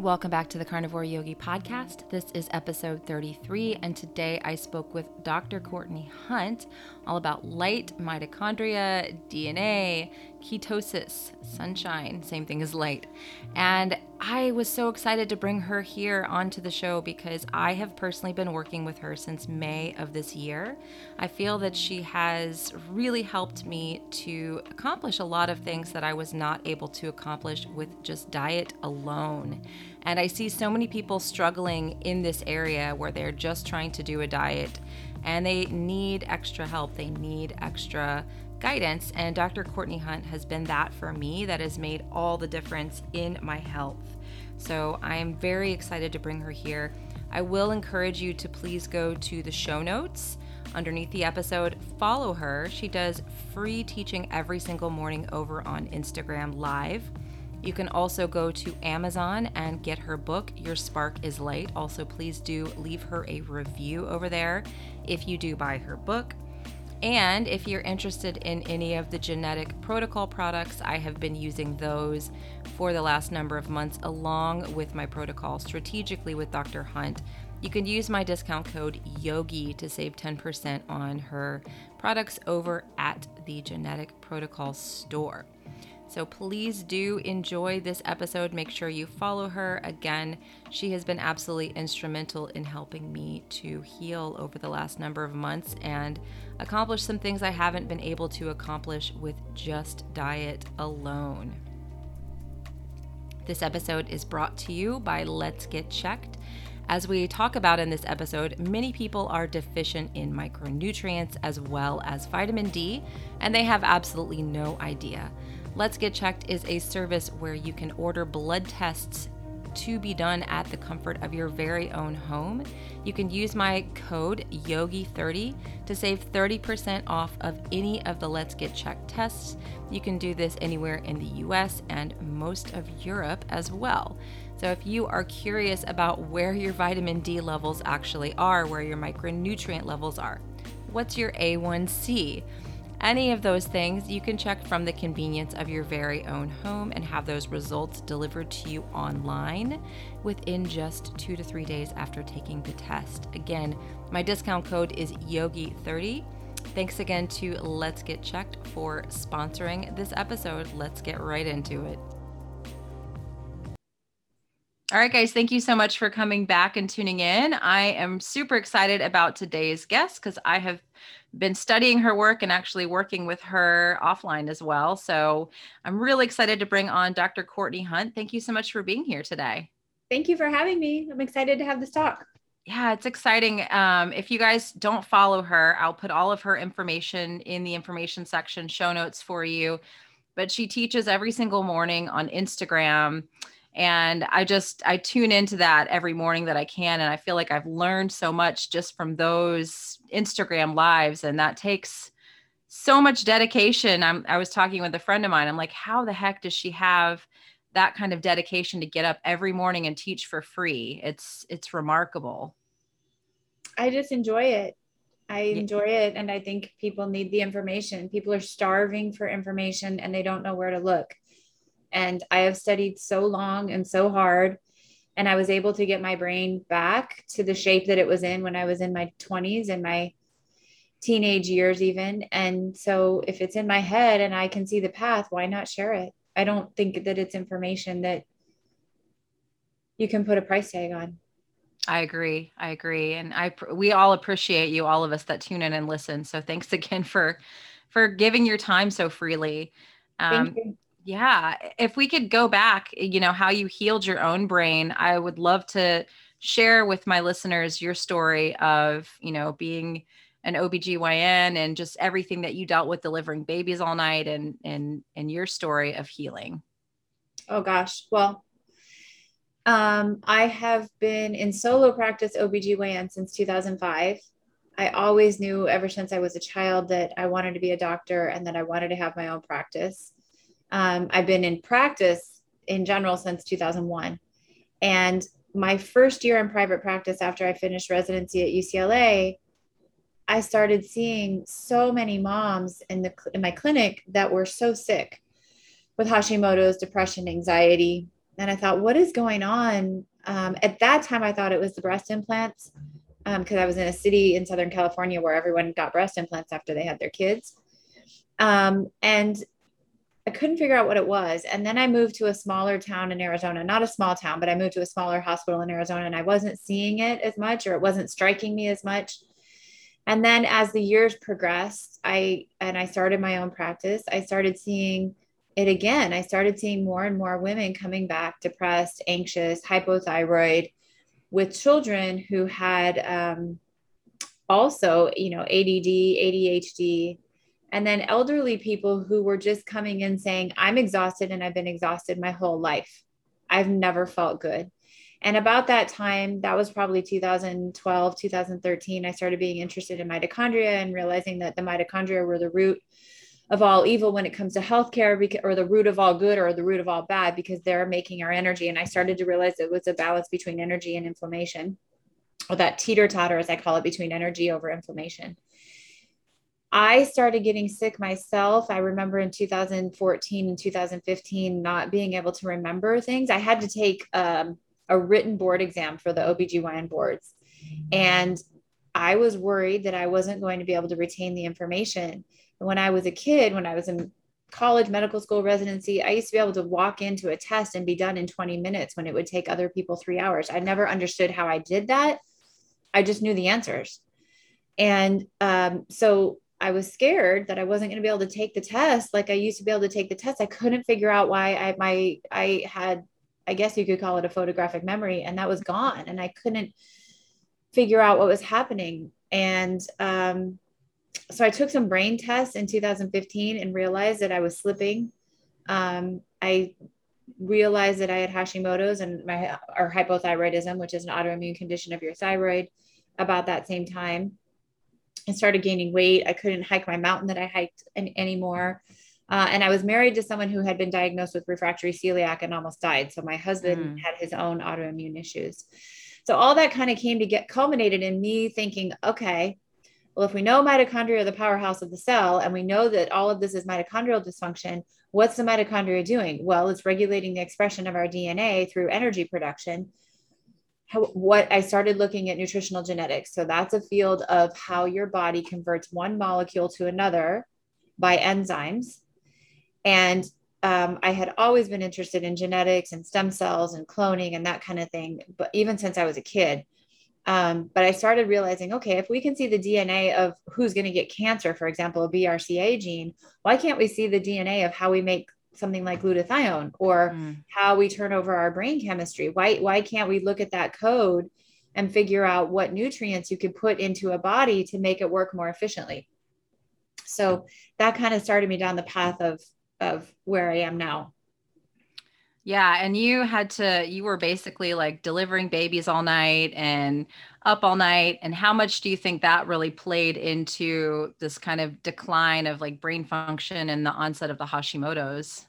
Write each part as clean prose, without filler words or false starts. Welcome back to the Carnivore Yogi Podcast. This is episode 33, and today I spoke with Dr. Courtney Hunt all about light, mitochondria, DNA, ketosis, sunshine, same thing as light. And I was so excited to bring her here onto the show because I have personally been working with her since May of this year. I feel that she has really helped me to accomplish a lot of things that I was not able to accomplish with just diet alone. And I see so many people struggling in this area where they're just trying to do a diet and they need extra help. They need extra guidance. And Dr. Courtney Hunt has been that for me. That has made all the difference in my health. So I am very excited to bring her here. I will encourage you to please go to the show notes underneath the episode, follow her. She does free teaching every single morning over on Instagram Live. You can also go to Amazon and get her book, Your Spark is Light. Also, please do leave her a review over there if you do buy her book. And if you're interested in any of the genetic protocol products, I have been using those for the last number of months along with my protocol strategically with Dr. Hunt. You can use my discount code YOGI to save 10% on her products over at the Genetic Protocol store. So please do enjoy this episode. Make sure you follow her. Again, she has been absolutely instrumental in helping me to heal over the last number of months and accomplish some things I haven't been able to accomplish with just diet alone. This episode is brought to you by Let's Get Checked. As we talk about in this episode, many people are deficient in micronutrients as well as vitamin D, and they have absolutely no idea. Let's Get Checked is a service where you can order blood tests to be done at the comfort of your very own home. You can use my code YOGI30 to save 30% off of any of the Let's Get Checked tests. You can do this anywhere in the US and most of Europe as well. So if you are curious about where your vitamin D levels actually are, where your micronutrient levels are, what's your A1C? Any of those things, you can check from the convenience of your very own home and have those results delivered to you online within just 2 to 3 days after taking the test. Again, my discount code is YOGI30. Thanks again to Let's Get Checked for sponsoring this episode. Let's get right into it. All right, guys, thank you so much for coming back and tuning in. I am super excited about today's guest because I have been studying her work and actually working with her offline as well. So I'm really excited to bring on Dr. Courtney Hunt. Thank you so much for being here today. Thank you for having me. I'm excited to have this talk. Yeah, it's exciting. If you guys don't follow her, I'll put all of her information in the information section, show notes for you. But she teaches every single morning on Instagram. And I tune into that every morning that I can. And I feel like I've learned so much just from those Instagram lives. And that takes so much dedication. I was talking with a friend of mine. I'm like, how the heck does she have that kind of dedication to get up every morning and teach for free? It's remarkable. I just enjoy it. I enjoy it. And I think people need the information. People are starving for information and they don't know where to look. And I have studied so long and so hard, and I was able to get my brain back to the shape that it was in when I was in my 20s and my teenage years even. And so if it's in my head and I can see the path, why not share it? I don't think that it's information that you can put a price tag on. I agree. And we all appreciate you, all of us that tune in and listen. So thanks again for giving your time so freely. Thank you. Yeah. If we could go back, you know, how you healed your own brain, I would love to share with my listeners your story of, you know, being an OBGYN and just everything that you dealt with delivering babies all night and your story of healing. Oh gosh. Well, I have been in solo practice OBGYN since 2005. I always knew ever since I was a child that I wanted to be a doctor and that I wanted to have my own practice. I've been in practice in general since 2001. And my first year in private practice after I finished residency at UCLA, I started seeing so many moms in my clinic that were so sick with Hashimoto's, depression, anxiety, And I thought, what is going on? At that time, I thought it was the breast implants because I was in a city in Southern California where everyone got breast implants after they had their kids. And I couldn't figure out what it was. And then I moved to a smaller town in Arizona, not a small town, but I moved to a smaller hospital in Arizona, and I wasn't seeing it as much, or it wasn't striking me as much. And then as the years progressed, I started my own practice. I started seeing it again. I started seeing more and more women coming back depressed, anxious, hypothyroid, with children who had also, ADD, ADHD, and then elderly people who were just coming in saying, I'm exhausted and I've been exhausted my whole life. I've never felt good. And about that time, that was probably 2012, 2013, I started being interested in mitochondria and realizing that the mitochondria were the root of all evil when it comes to healthcare, or the root of all good, or the root of all bad, because they're making our energy. And I started to realize it was a balance between energy and inflammation, or that teeter-totter, as I call it, between energy over inflammation. I started getting sick myself. I remember in 2014 and 2015, not being able to remember things. I had to take a written board exam for the OBGYN boards. And I was worried that I wasn't going to be able to retain the information. When I was a kid, when I was in college, medical school, residency, I used to be able to walk into a test and be done in 20 minutes when it would take other people 3 hours. I never understood how I did that. I just knew the answers. And so I was scared that I wasn't going to be able to take the test like I used to be able to take the test. I couldn't figure out why I had, I guess you could call it a photographic memory, and that was gone. And I couldn't figure out what was happening. And so I took some brain tests in 2015 and realized that I was slipping. I realized that I had Hashimoto's and or hypothyroidism, which is an autoimmune condition of your thyroid, about that same time. I started gaining weight. I couldn't hike my mountain that I hiked anymore. And I was married to someone who had been diagnosed with refractory celiac and almost died. So my husband had his own autoimmune issues. So all that kind of culminated in me thinking, okay, well, if we know mitochondria are the powerhouse of the cell, and we know that all of this is mitochondrial dysfunction, what's the mitochondria doing? Well, it's regulating the expression of our DNA through energy production. I started looking at nutritional genetics. So that's a field of how your body converts one molecule to another by enzymes. And I had always been interested in genetics and stem cells and cloning and that kind of thing, but even since I was a kid. But I started realizing, okay, if we can see the DNA of who's going to get cancer, for example, a BRCA gene, why can't we see the DNA of how we make something like glutathione, or how we turn over our brain chemistry? Why can't we look at that code and figure out what nutrients you could put into a body to make it work more efficiently? So that kind of started me down the path of where I am now. Yeah. And you were basically like delivering babies all night and up all night. And how much do you think that really played into this kind of decline of like brain function and the onset of the Hashimoto's?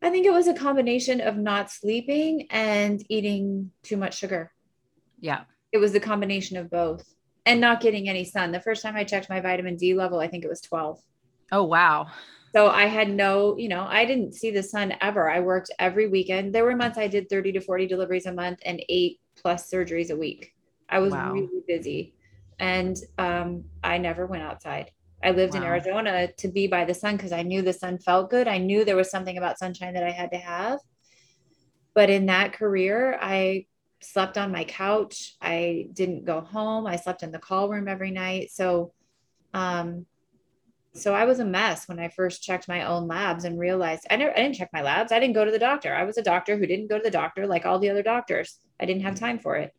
I think it was a combination of not sleeping and eating too much sugar. Yeah. It was a combination of both, and not getting any sun. The first time I checked my vitamin D level, I think it was 12. Oh, wow. So I had I didn't see the sun ever. I worked every weekend. There were months I did 30 to 40 deliveries a month and 8+ surgeries a week. I was really busy, and I never went outside. I lived in Arizona to be by the sun because I knew the sun felt good. I knew there was something about sunshine that I had to have. But in that career, I slept on my couch. I didn't go home. I slept in the call room every night. So, so I was a mess when I first checked my own labs and realized I didn't check my labs. I didn't go to the doctor. I was a doctor who didn't go to the doctor like all the other doctors. I didn't have time for it.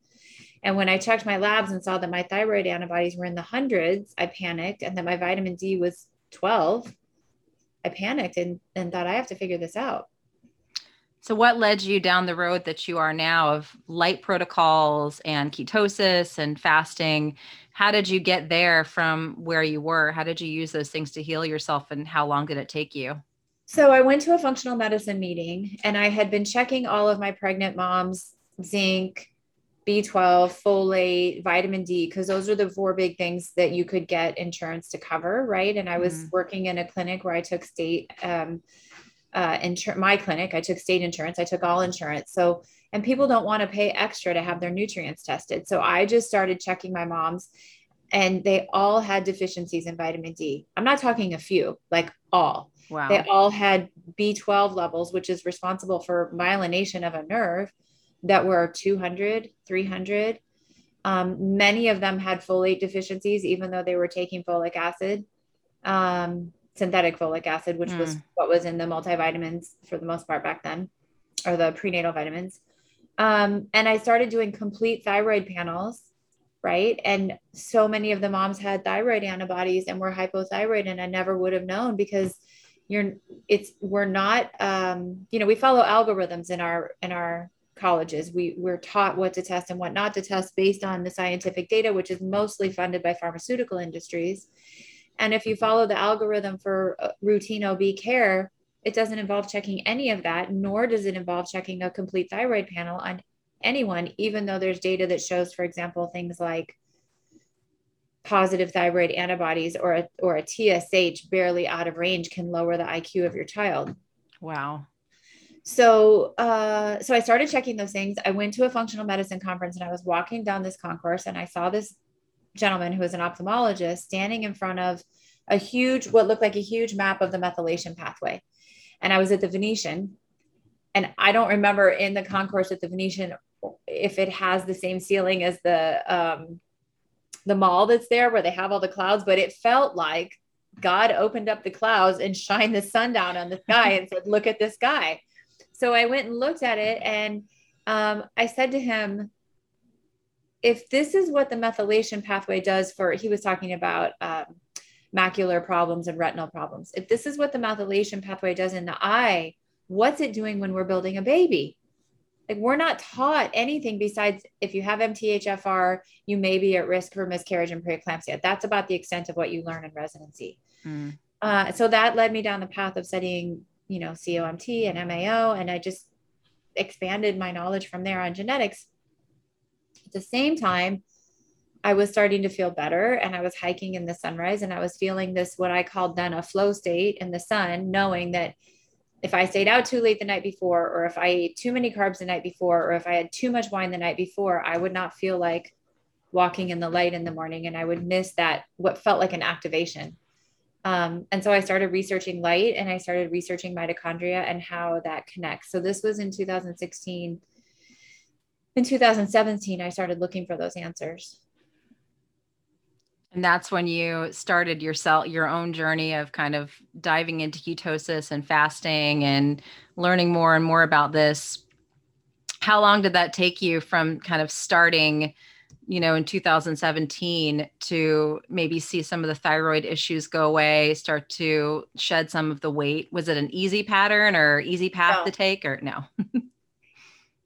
And when I checked my labs and saw that my thyroid antibodies were in the hundreds, I panicked. And that my vitamin D was 12. I panicked and thought, I have to figure this out. So what led you down the road that you are now of light protocols and ketosis and fasting? How did you get there from where you were? How did you use those things to heal yourself, and how long did it take you? So I went to a functional medicine meeting, and I had been checking all of my pregnant mom's zinc, B12, folate, vitamin D, because those are the four big things that you could get insurance to cover, right? And I was working in a clinic where I took state my clinic, I took state insurance, I took all insurance. So, and people don't want to pay extra to have their nutrients tested. So I just started checking my mom's, and they all had deficiencies in vitamin D. I'm not talking a few, like all. Wow. They all had B12 levels, which is responsible for myelination of a nerve, that were 200, 300. Many of them had folate deficiencies, even though they were taking folic acid, synthetic folic acid, which was what was in the multivitamins for the most part back then, or the prenatal vitamins. And I started doing complete thyroid panels, right? And so many of the moms had thyroid antibodies and were hypothyroid, and I never would have known, because we're not, we follow algorithms in our colleges. We're taught what to test and what not to test based on the scientific data, which is mostly funded by pharmaceutical industries. And if you follow the algorithm for routine OB care, it doesn't involve checking any of that, nor does it involve checking a complete thyroid panel on anyone, even though there's data that shows, for example, things like positive thyroid antibodies or a TSH barely out of range can lower the IQ of your child. Wow. So I started checking those things. I went to a functional medicine conference, and I was walking down this concourse, and I saw this gentleman who was an ophthalmologist standing in front of what looked like a huge map of the methylation pathway. And I was at the Venetian, and I don't remember in the concourse at the Venetian if it has the same ceiling as the mall that's there where they have all the clouds, but it felt like God opened up the clouds and shined the sun down on the sky and said, look at this guy. So I went and looked at it, and I said to him, if this is what the methylation pathway does for, he was talking about macular problems and retinal problems. If this is what the methylation pathway does in the eye, what's it doing when we're building a baby? Like, we're not taught anything besides if you have MTHFR, you may be at risk for miscarriage and preeclampsia. That's about the extent of what you learn in residency. So that led me down the path of studying, COMT and MAO. And I just expanded my knowledge from there on genetics. At the same time, I was starting to feel better, and I was hiking in the sunrise, and I was feeling this, what I called then a flow state in the sun, knowing that if I stayed out too late the night before, or if I ate too many carbs the night before, or if I had too much wine the night before, I would not feel like walking in the light in the morning, and I would miss that, what felt like an activation. And so I started researching light, and I started researching mitochondria and how that connects. So this was in 2016. In 2017, I started looking for those answers. And that's when you started your own journey of kind of diving into ketosis and fasting and learning more and more about this. How long did that take you from kind of starting, in 2017 to maybe see some of the thyroid issues go away, start to shed some of the weight? Was it an easy pattern or easy path to take, or no?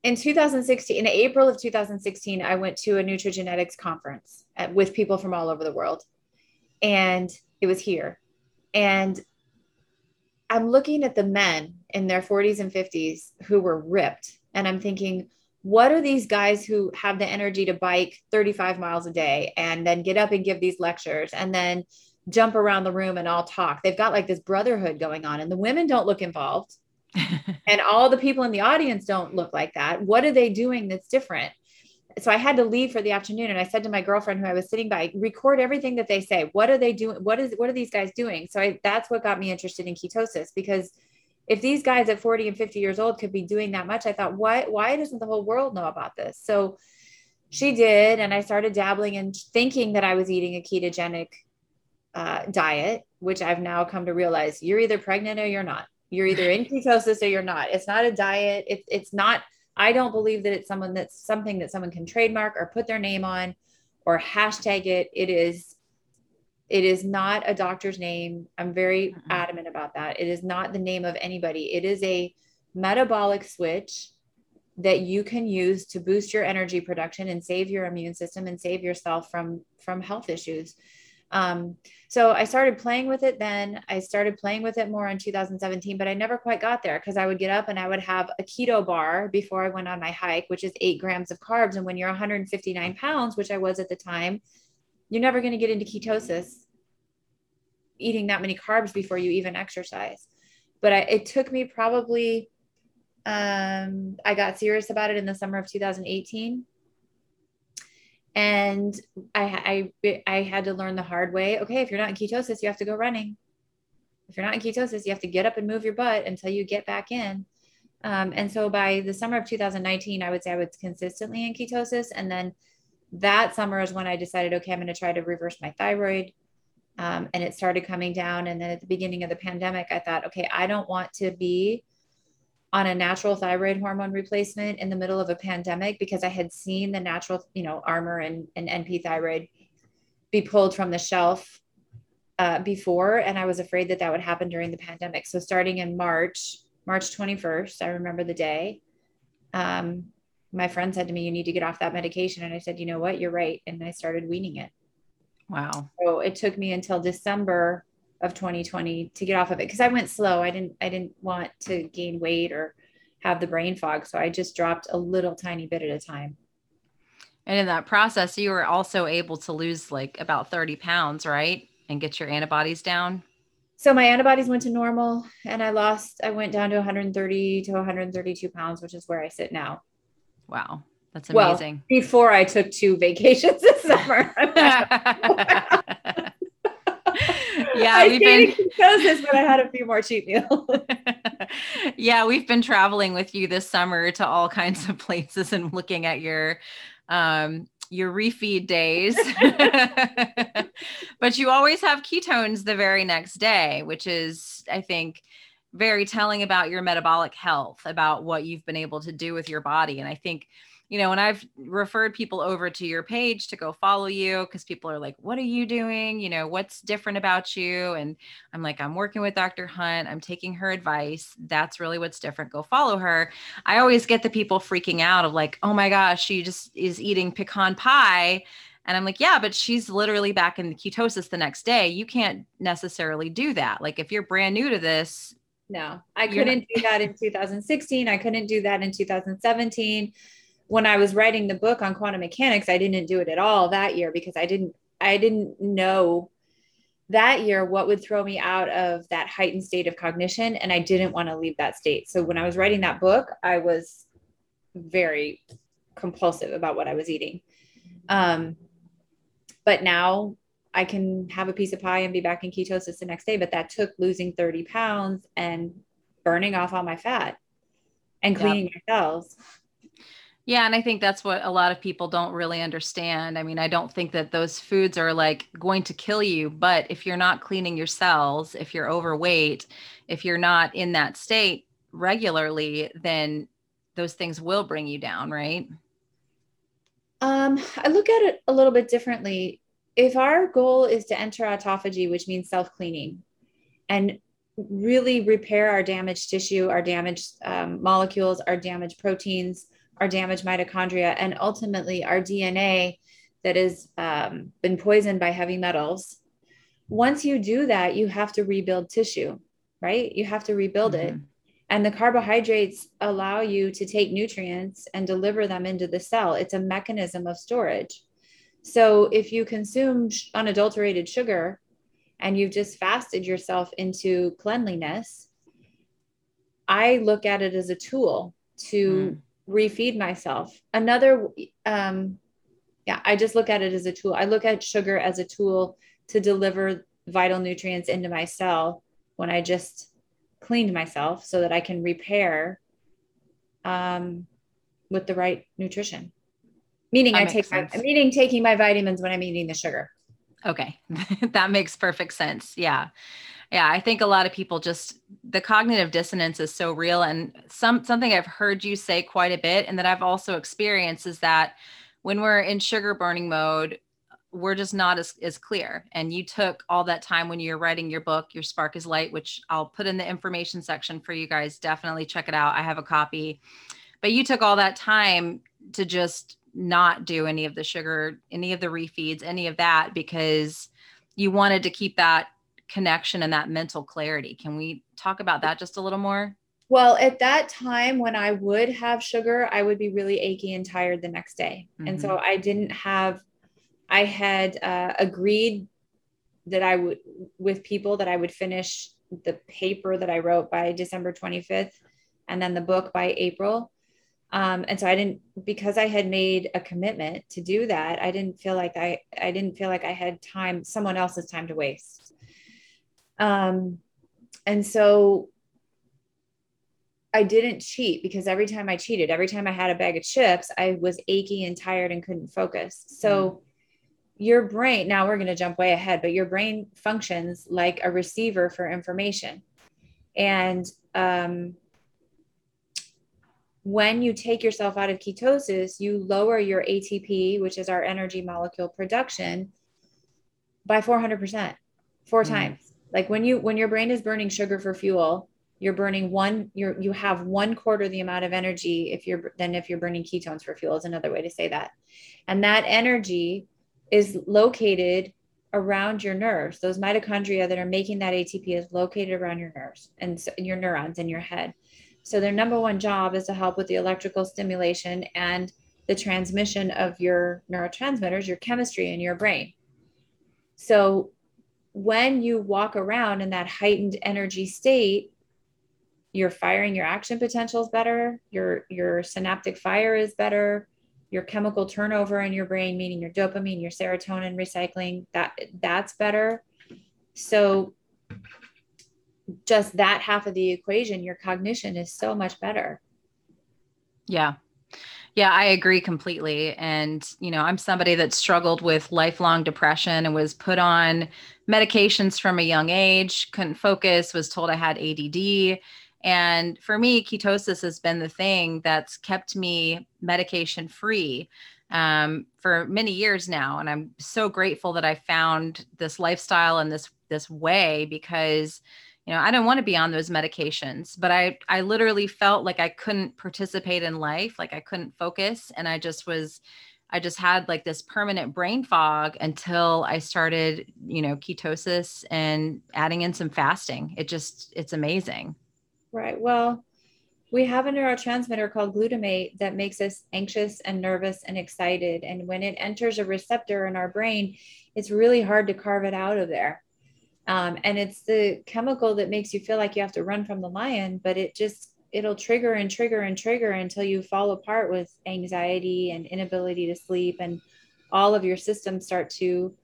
In April of 2016, I went to a nutrigenetics conference with people from all over the world, and it was here. And I'm looking at the men in their 40s and 50s who were ripped. And I'm thinking, what are these guys who have the energy to bike 35 miles a day and then get up and give these lectures and then jump around the room and all talk? They've got like this brotherhood going on, and the women don't look involved. And all the people in the audience don't look like that. What are they doing that's different? So I had to leave for the afternoon. And I said to my girlfriend who I was sitting by, record everything that they say. What are they doing? What are these guys doing? So that's what got me interested in ketosis, because if these guys at 40 and 50 years old could be doing that much, I thought, why doesn't the whole world know about this? So she did. And I started dabbling and thinking that I was eating a ketogenic diet, which I've now come to realize you're either pregnant or you're not. You're either in ketosis or you're not. It's not a diet. It's not, I don't believe that it's something that someone can trademark or put their name on or hashtag it. It is not a doctor's name. I'm very adamant about that. It is not the name of anybody. It is a metabolic switch that you can use to boost your energy production and save your immune system and save yourself from health issues. So I started playing with it then. I started playing with it more in 2017, but I never quite got there, because I would get up and I would have a keto bar before I went on my hike, which is 8 grams of carbs. And when you're 159 pounds, which I was at the time, you're never going to get into ketosis eating that many carbs before you even exercise. But it took me probably, I got serious about it in the summer of 2018. And I had to learn the hard way. Okay, if you're not in ketosis, you have to go running. If you're not in ketosis, you have to get up and move your butt until you get back in. And so by the summer of 2019, I would say I was consistently in ketosis. And then that summer is when I decided, okay, I'm going to try to reverse my thyroid. And it started coming down. And then at the beginning of the pandemic, I thought, okay, I don't want to be on a natural thyroid hormone replacement in the middle of a pandemic, because I had seen the natural, Armour and NP thyroid be pulled from the shelf before. And I was afraid that that would happen during the pandemic. So starting in March 21st, I remember the day, my friend said to me, you need to get off that medication. And I said, you know what, you're right. And I started weaning it. Wow. So it took me until December of 2020 to get off of it. Cause I went slow. I didn't want to gain weight or have the brain fog. So I just dropped a little tiny bit at a time. And in that process, you were also able to lose like about 30 pounds, right? And get your antibodies down. So my antibodies went to normal and I went down to 130 to 132 pounds, which is where I sit now. Wow. That's amazing. Well, before I took 2 vacations this summer. Yeah, we've been ketosis, but I had a few more cheat meals. Yeah, we've been traveling with you this summer to all kinds of places and looking at your refeed days, but you always have ketones the very next day, which is, I think, very telling about your metabolic health, about what you've been able to do with your body. And I think, when I've referred people over to your page to go follow you, because people are like, what are you doing? What's different about you? And I'm like, I'm working with Dr. Hunt. I'm taking her advice. That's really what's different. Go follow her. I always get the people freaking out of like, oh my gosh, she just is eating pecan pie. And I'm like, yeah, but she's literally back in ketosis the next day. You can't necessarily do that. Like if you're brand new to this. No, I couldn't do that in 2016. I couldn't do that in 2017. When I was writing the book on quantum mechanics, I didn't do it at all that year because I didn't know that year what would throw me out of that heightened state of cognition. And I didn't want to leave that state. So when I was writing that book, I was very compulsive about what I was eating. But now I can have a piece of pie and be back in ketosis the next day, but that took losing 30 pounds and burning off all my fat and cleaning my cells. Yeah. And I think that's what a lot of people don't really understand. I mean, I don't think that those foods are like going to kill you, but if you're not cleaning your cells, if you're overweight, if you're not in that state regularly, then those things will bring you down, right? I look at it a little bit differently. If our goal is to enter autophagy, which means self-cleaning, and really repair our damaged tissue, our damaged molecules, our damaged proteins, our damaged mitochondria, and ultimately our DNA that has been poisoned by heavy metals. Once you do that, you have to rebuild tissue, right? You have to rebuild it. And the carbohydrates allow you to take nutrients and deliver them into the cell. It's a mechanism of storage. So if you consume unadulterated sugar and you've just fasted yourself into cleanliness, I look at it as a tool to refeed myself. I just look at it as a tool. I look at sugar as a tool to deliver vital nutrients into my cell when I just cleaned myself so that I can repair with the right nutrition. Meaning taking my vitamins when I'm eating the sugar. Okay. That makes perfect sense. Yeah. Yeah. I think a lot of people the cognitive dissonance is so real. And something I've heard you say quite a bit and that I've also experienced is that when we're in sugar burning mode, we're just not as clear. And you took all that time when you're writing your book, Your Spark is Light, which I'll put in the information section for you guys. Definitely check it out. I have a copy, but you took all that time to just not do any of the sugar, any of the refeeds, any of that, because you wanted to keep that connection and that mental clarity. Can we talk about that just a little more? Well, at that time when I would have sugar, I would be really achy and tired the next day. Mm-hmm. And so I had agreed that with people that I would finish the paper that I wrote by December 25th and then the book by April. And so I didn't, because I had made a commitment to do that, I didn't feel like I didn't feel like I had time, someone else's time to waste. And so I didn't cheat, because every time I cheated, every time I had a bag of chips, I was achy and tired and couldn't focus. So your brain, now we're going to jump way ahead, but your brain functions like a receiver for information. And, when you take yourself out of ketosis, you lower your ATP, which is our energy molecule production, by 400%, four times. Like when your brain is burning sugar for fuel, you're burning you have 1/4 the amount of energy if you're burning ketones for fuel, is another way to say that. And that energy is located around your nerves. Those mitochondria that are making that ATP is located around your nerves and your neurons in your head. So their number one job is to help with the electrical stimulation and the transmission of your neurotransmitters, your chemistry in your brain. So when you walk around in that heightened energy state, you're firing your action potentials better, your synaptic fire is better, your chemical turnover in your brain, meaning your dopamine, your serotonin recycling, that's better. So just that half of the equation, your cognition is so much better. Yeah. Yeah, I agree completely. And, you know, I'm somebody that struggled with lifelong depression and was put on medications from a young age, couldn't focus, was told I had ADD. And for me, ketosis has been the thing that's kept me medication free for many years now. And I'm so grateful that I found this lifestyle and this way, because you know, I don't want to be on those medications, but I literally felt like I couldn't participate in life. Like I couldn't focus. And I just had like this permanent brain fog until I started, you know, ketosis and adding in some fasting. It's amazing. Right. Well, we have a neurotransmitter called glutamate that makes us anxious and nervous and excited. And when it enters a receptor in our brain, it's really hard to carve it out of there. And it's the chemical that makes you feel like you have to run from the lion, but it'll trigger and trigger and trigger until you fall apart with anxiety and inability to sleep, and all of your systems start to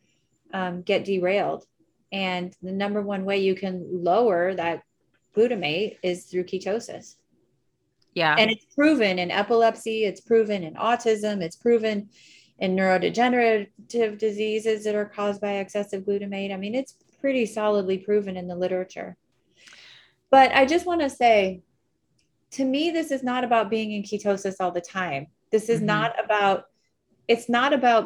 get derailed. And the number one way you can lower that glutamate is through ketosis. Yeah. And it's proven in epilepsy, it's proven in autism, it's proven in neurodegenerative diseases that are caused by excessive glutamate. I mean, it's pretty solidly proven in the literature. But I just want to say, to me, this is not about being in ketosis all the time. This is not about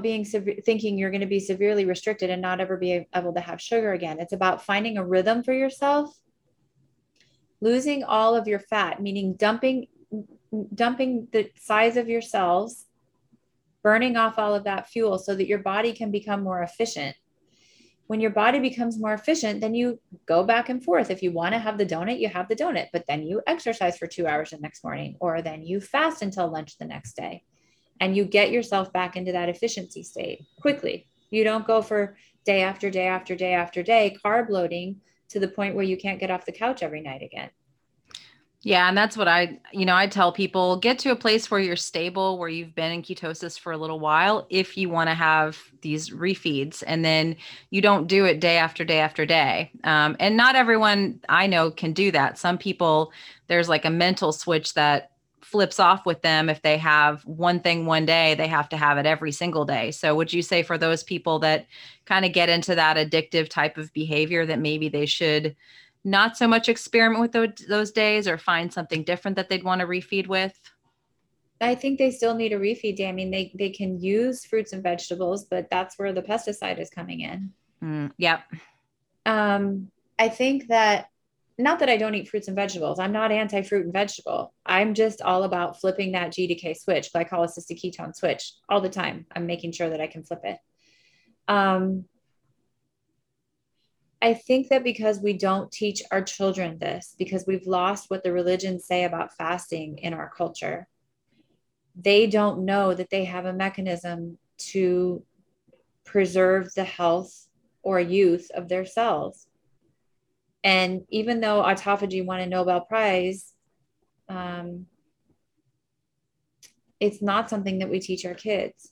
being thinking you're going to be severely restricted and not ever be able to have sugar again. It's about finding a rhythm for yourself, losing all of your fat, meaning dumping the size of your cells, burning off all of that fuel so that your body can become more efficient. When your body becomes more efficient, then you go back and forth. If you want to have the donut, you have the donut, but then you exercise for 2 hours the next morning, or then you fast until lunch the next day, and you get yourself back into that efficiency state quickly. You don't go for day after day after day after day, carb loading to the point where you can't get off the couch every night again. Yeah. And that's what I tell people, get to a place where you're stable, where you've been in ketosis for a little while, if you want to have these refeeds, and then you don't do it day after day after day. And not everyone I know can do that. Some people, there's like a mental switch that flips off with them. If they have one thing one day, they have to have it every single day. So would you say for those people that kind of get into that addictive type of behavior, that maybe they should not so much experiment with those days, or find something different that they'd want to refeed with? I think they still need a refeed day. I mean, they can use fruits and vegetables, but that's where the pesticide is coming in. Yep. I think that, not that I don't eat fruits and vegetables, I'm not anti-fruit and vegetable. I'm just all about flipping that GDK switch, glycolysis to ketone switch, all the time. I'm making sure that I can flip it. I think that because we don't teach our children this, because we've lost what the religions say about fasting in our culture, they don't know that they have a mechanism to preserve the health or youth of their cells. And even though autophagy won a Nobel Prize, it's not something that we teach our kids.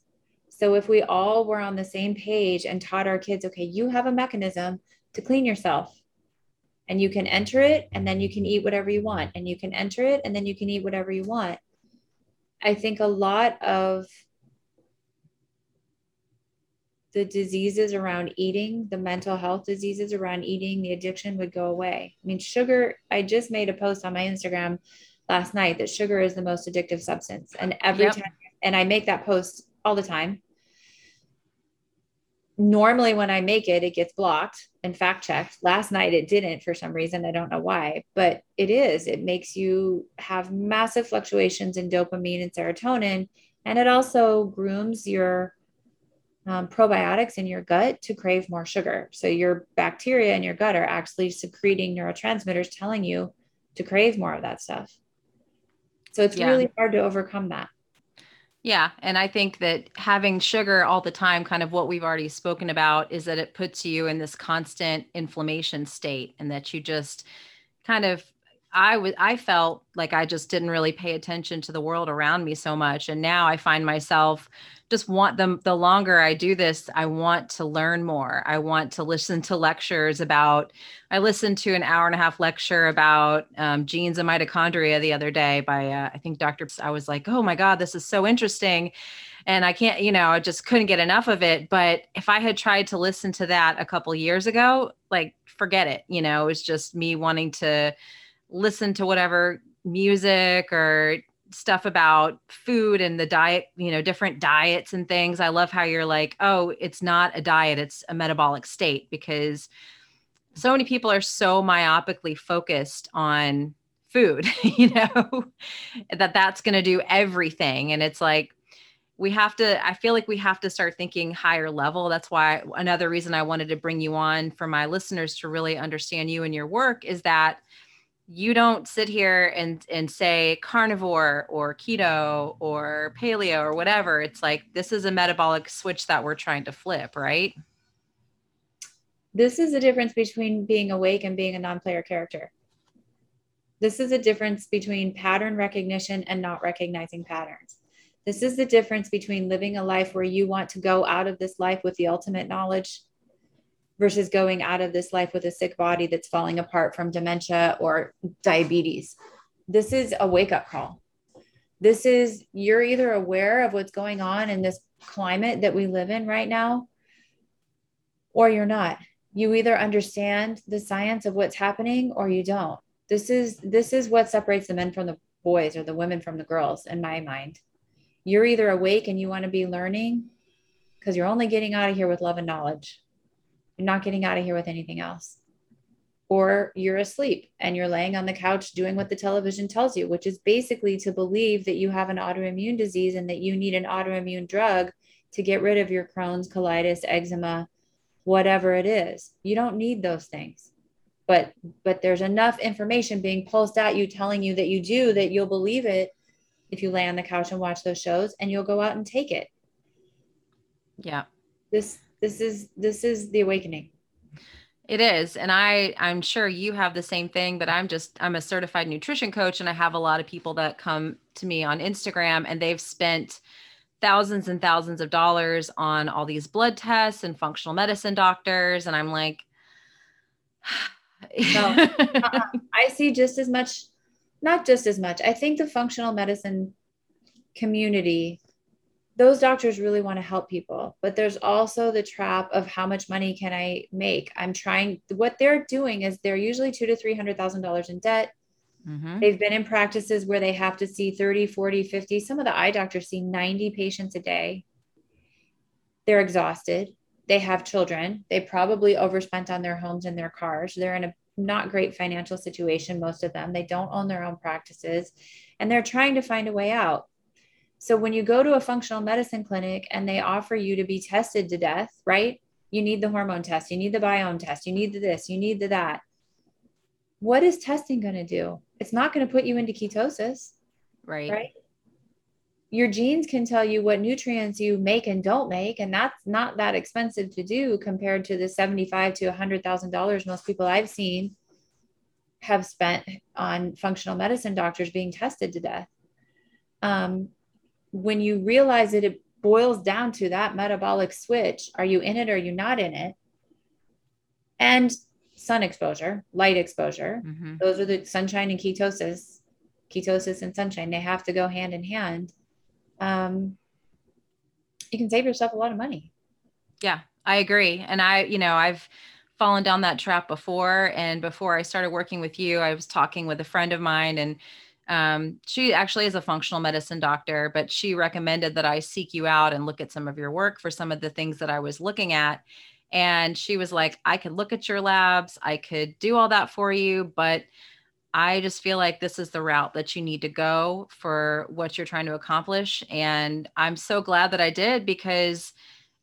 So if we all were on the same page and taught our kids, okay, you have a mechanism to clean yourself and you can enter it and then you can eat whatever you want and you can enter it and then you can eat whatever you want. I think a lot of the diseases around eating, the mental health diseases around eating, the addiction would go away. I mean, sugar, I just made a post on my Instagram last night that sugar is the most addictive substance. And every time, and I make that post all the time. Normally when I make it, it gets blocked and fact checked. Last night it didn't for some reason. I don't know why, but it is. It makes you have massive fluctuations in dopamine and serotonin. And it also grooms your probiotics in your gut to crave more sugar. So your bacteria in your gut are actually secreting neurotransmitters telling you to crave more of that stuff. So it's really hard to overcome that. Yeah. And I think that having sugar all the time, kind of what we've already spoken about, is that it puts you in this constant inflammation state, and that you just kind of, I felt like I just didn't really pay attention to the world around me so much. And now I find myself just want them, the longer I do this, I want to learn more. I want to listen to lectures about, I listened to an 1.5-hour lecture about genes and mitochondria the other day by, I think Dr. I was like, oh my God, this is so interesting. And I can't, you know, I just couldn't get enough of it. But if I had tried to listen to that a couple years ago, like forget it, you know, it was just me wanting to listen to whatever music or stuff about food and the diet, you know, different diets and things. I love how you're like, oh, it's not a diet, it's a metabolic state, because so many people are so myopically focused on food, you know, that's going to do everything. And it's like, I feel like we have to start thinking higher level. That's why another reason I wanted to bring you on, for my listeners to really understand you and your work, is that you don't sit here and say carnivore or keto or paleo or whatever. It's like, this is a metabolic switch that we're trying to flip, right? This is the difference between being awake and being a non-player character. This is a difference between pattern recognition and not recognizing patterns. This is the difference between living a life where you want to go out of this life with the ultimate knowledge versus going out of this life with a sick body that's falling apart from dementia or diabetes. This is a wake-up call. This is, you're either aware of what's going on in this climate that we live in right now, or you're not. You either understand the science of what's happening or you don't. This is what separates the men from the boys or the women from the girls, in my mind. You're either awake and you want to be learning, because you're only getting out of here with love and knowledge. You're not getting out of here with anything else, or you're asleep and you're laying on the couch doing what the television tells you, which is basically to believe that you have an autoimmune disease and that you need an autoimmune drug to get rid of your Crohn's, colitis, eczema, whatever it is. You don't need those things, but there's enough information being pulsed at you telling you that you do, that you'll believe it if you lay on the couch and watch those shows, and you'll go out and take it. Yeah. This is the awakening. It is. And I'm sure you have the same thing, but I'm a certified nutrition coach, and I have a lot of people that come to me on Instagram, and they've spent thousands and thousands of dollars on all these blood tests and functional medicine doctors. And I'm like, I see just as much, not just as much. I think the functional medicine community, those doctors really want to help people, but there's also the trap of how much money can I make? What they're doing is they're usually $200,000 to $300,000 in debt. Mm-hmm. They've been in practices where they have to see 30, 40, 50. Some of the eye doctors see 90 patients a day. They're exhausted. They have children. They probably overspent on their homes and their cars. They're in a not great financial situation. Most of them, they don't own their own practices, and they're trying to find a way out. So when you go to a functional medicine clinic and they offer you to be tested to death, right? You need the hormone test, you need the biome test, you need the this, you need the that. What is testing going to do? It's not going to put you into ketosis, right? Your genes can tell you what nutrients you make and don't make. And that's not that expensive to do compared to the $75,000 to $100,000 most people I've seen have spent on functional medicine doctors being tested to death. When you realize that it boils down to that metabolic switch, are you in it or are you not in it? And sun exposure, light exposure, mm-hmm. those are the sunshine and ketosis and sunshine. They have to go hand in hand. You can save yourself a lot of money. Yeah, I agree. And I've fallen down that trap before. And before I started working with you, I was talking with a friend of mine, and she actually is a functional medicine doctor, but she recommended that I seek you out and look at some of your work for some of the things that I was looking at. And she was like, I could look at your labs, I could do all that for you, but I just feel like this is the route that you need to go for what you're trying to accomplish. And I'm so glad that I did, because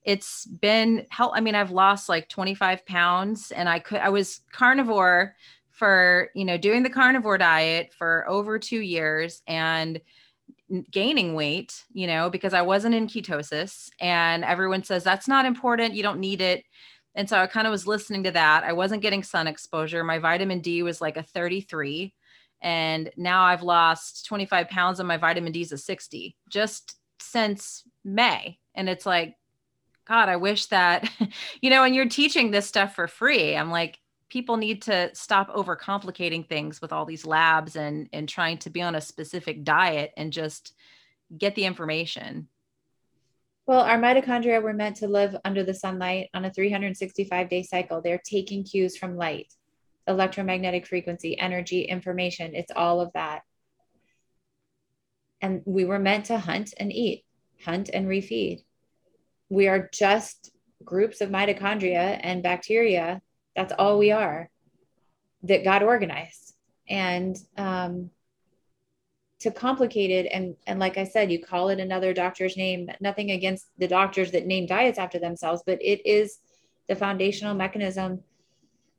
it's been I've lost like 25 pounds, and I was carnivore for, doing the carnivore diet for over 2 years and gaining weight, because I wasn't in ketosis, and everyone says, that's not important, you don't need it. And so I kind of was listening to that. I wasn't getting sun exposure. My vitamin D was like a 33, and now I've lost 25 pounds and my vitamin D is a 60 just since May. And it's like, God, I wish that, and you're teaching this stuff for free. I'm like, people need to stop overcomplicating things with all these labs and trying to be on a specific diet and just get the information. Well, our mitochondria were meant to live under the sunlight on a 365-day cycle. They're taking cues from light, electromagnetic frequency, energy, information. It's all of that. And we were meant to hunt and eat, hunt and refeed. We are just groups of mitochondria and bacteria. That's all we are, that got organized. And to complicate it, and like I said, you call it another doctor's name, nothing against the doctors that name diets after themselves, but it is the foundational mechanism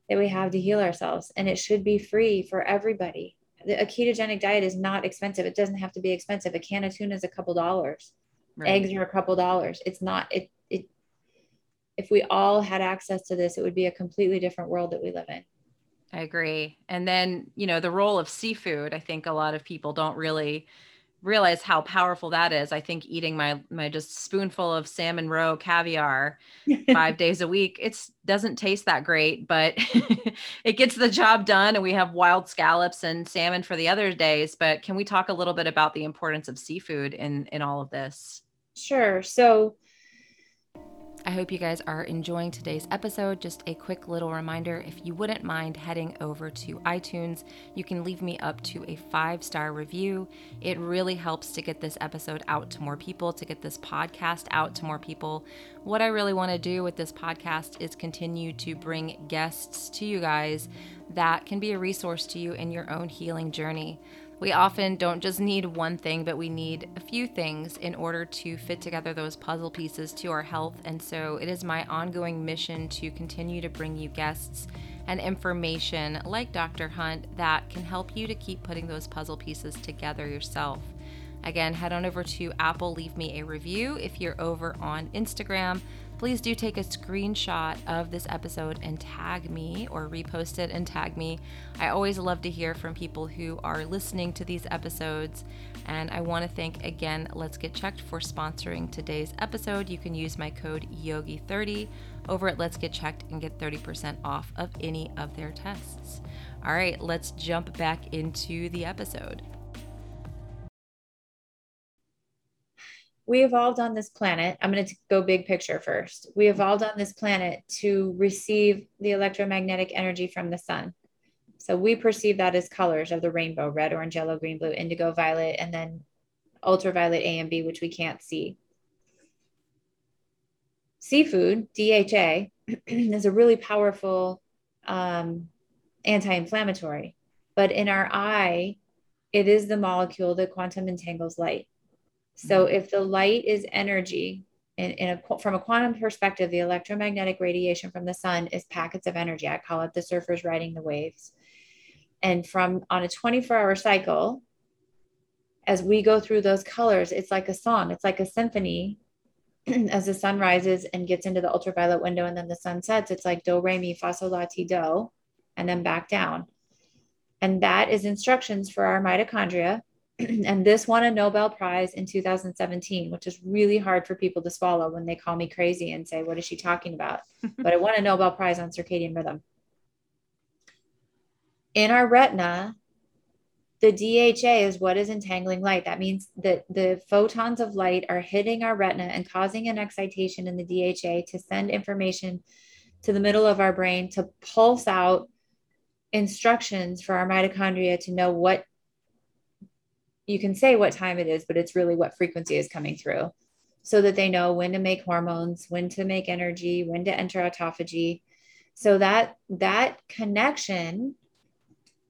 that we have to heal ourselves. And it should be free for everybody. A ketogenic diet is not expensive. It doesn't have to be expensive. A can of tuna is a couple dollars. Right. Eggs are a couple dollars. It's not, if we all had access to this, it would be a completely different world that we live in. I agree. And then, the role of seafood, I think a lot of people don't really realize how powerful that is. I think eating my just spoonful of salmon roe caviar 5 days a week, it doesn't taste that great, but it gets the job done. And we have wild scallops and salmon for the other days. But can we talk a little bit about the importance of seafood in all of this? Sure. So I hope you guys are enjoying today's episode. Just a quick little reminder, if you wouldn't mind heading over to iTunes, you can leave me up to a 5-star review. It really helps to get this episode out to more people, to get this podcast out to more people. What I really want to do with this podcast is continue to bring guests to you guys that can be a resource to you in your own healing journey. We often don't just need one thing, but we need a few things in order to fit together those puzzle pieces to our health. And so it is my ongoing mission to continue to bring you guests and information like Dr. Hunt that can help you to keep putting those puzzle pieces together yourself. Again, head on over to Apple, leave me a review. If you're over on Instagram, please do take a screenshot of this episode and tag me, or repost it and tag me. I always love to hear from people who are listening to these episodes. And I want to thank again, Let's Get Checked, for sponsoring today's episode. You can use my code YOGI30 over at Let's Get Checked and get 30% off of any of their tests. All right, let's jump back into the episode. We evolved on this planet. I'm going to go big picture first. We evolved on this planet to receive the electromagnetic energy from the sun. So we perceive that as colors of the rainbow: red, orange, yellow, green, blue, indigo, violet, and then ultraviolet A and B, which we can't see. Seafood, DHA, is a really powerful anti-inflammatory, but in our eye, it is the molecule that quantum entangles light. So if the light is energy, from a quantum perspective, the electromagnetic radiation from the sun is packets of energy. I call it the surfers riding the waves. And on a 24-hour cycle, as we go through those colors, it's like a song. It's like a symphony. As the sun rises and gets into the ultraviolet window, and then the sun sets, it's like do, re, mi, fa, sol, la, ti, do, and then back down. And that is instructions for our mitochondria. And this won a Nobel Prize in 2017, which is really hard for people to swallow when they call me crazy and say, what is she talking about? But it won a Nobel Prize on circadian rhythm. In our retina, the DHA is what is entangling light. That means that the photons of light are hitting our retina and causing an excitation in the DHA to send information to the middle of our brain to pulse out instructions for our mitochondria to know what, you can say what time it is, but it's really what frequency is coming through so that they know when to make hormones, when to make energy, when to enter autophagy. So that connection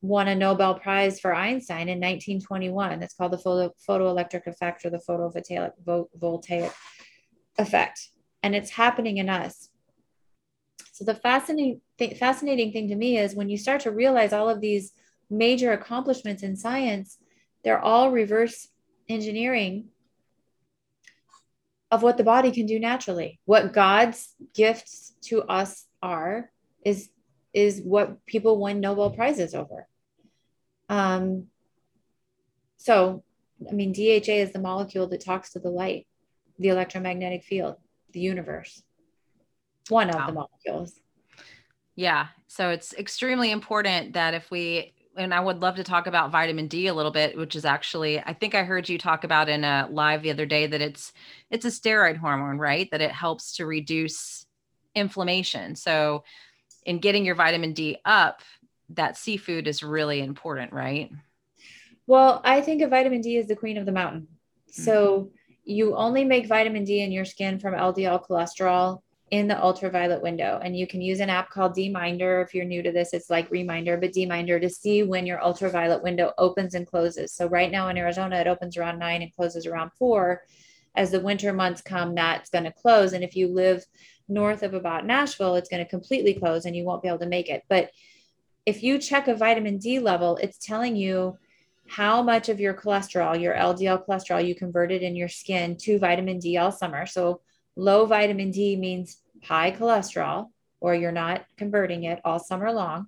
won a Nobel Prize for Einstein in 1921. That's called the photoelectric effect or the photovoltaic effect. And it's happening in us. So the fascinating thing to me is when you start to realize all of these major accomplishments in science, they're all reverse engineering of what the body can do naturally. What God's gifts to us are is what people win Nobel Prizes over. DHA is the molecule that talks to the light, the electromagnetic field, the universe, one of the molecules. Yeah. So it's extremely important that and I would love to talk about vitamin D a little bit, which is actually, I think I heard you talk about in a live the other day that it's a steroid hormone, right? That it helps to reduce inflammation. So in getting your vitamin D up, that seafood is really important, right? Well, I think of vitamin D as the queen of the mountain. So you only make vitamin D in your skin from LDL cholesterol in the ultraviolet window. And you can use an app called D-Minder. If you're new to this, it's like Reminder, but D-Minder, to see when your ultraviolet window opens and closes. So right now in Arizona, it opens around 9 and closes around 4. As the winter months come, that's going to close. And if you live north of about Nashville, it's going to completely close and you won't be able to make it. But if you check a vitamin D level, it's telling you how much of your cholesterol, your LDL cholesterol, you converted in your skin to vitamin D all summer. So low vitamin D means high cholesterol, or you're not converting it all summer long.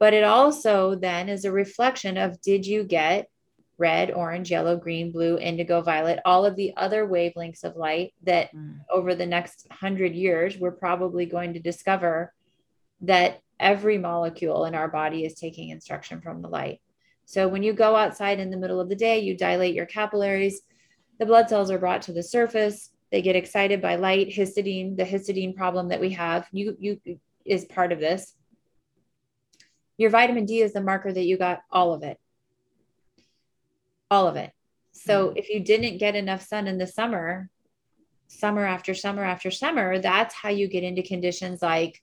But it also then is a reflection of, did you get red, orange, yellow, green, blue, indigo, violet, all of the other wavelengths of light that over the next 100 years, we're probably going to discover that every molecule in our body is taking instruction from the light. So when you go outside in the middle of the day, you dilate your capillaries, the blood cells are brought to the surface. They get excited by light, histidine, the histidine problem that we have you is part of this. Your vitamin D is the marker that you got all of it. So if you didn't get enough sun in the summer after summer, that's how you get into conditions like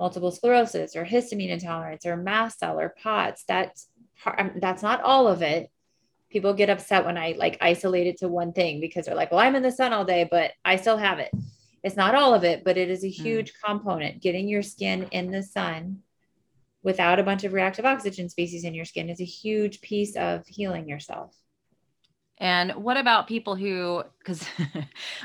multiple sclerosis or histamine intolerance or mast cell or POTS. That's not all of it. People get upset when I isolate it to one thing because they're like, well, I'm in the sun all day, but I still have it. It's not all of it, but it is a huge component. Getting your skin in the sun without a bunch of reactive oxygen species in your skin is a huge piece of healing yourself. And what about people who, because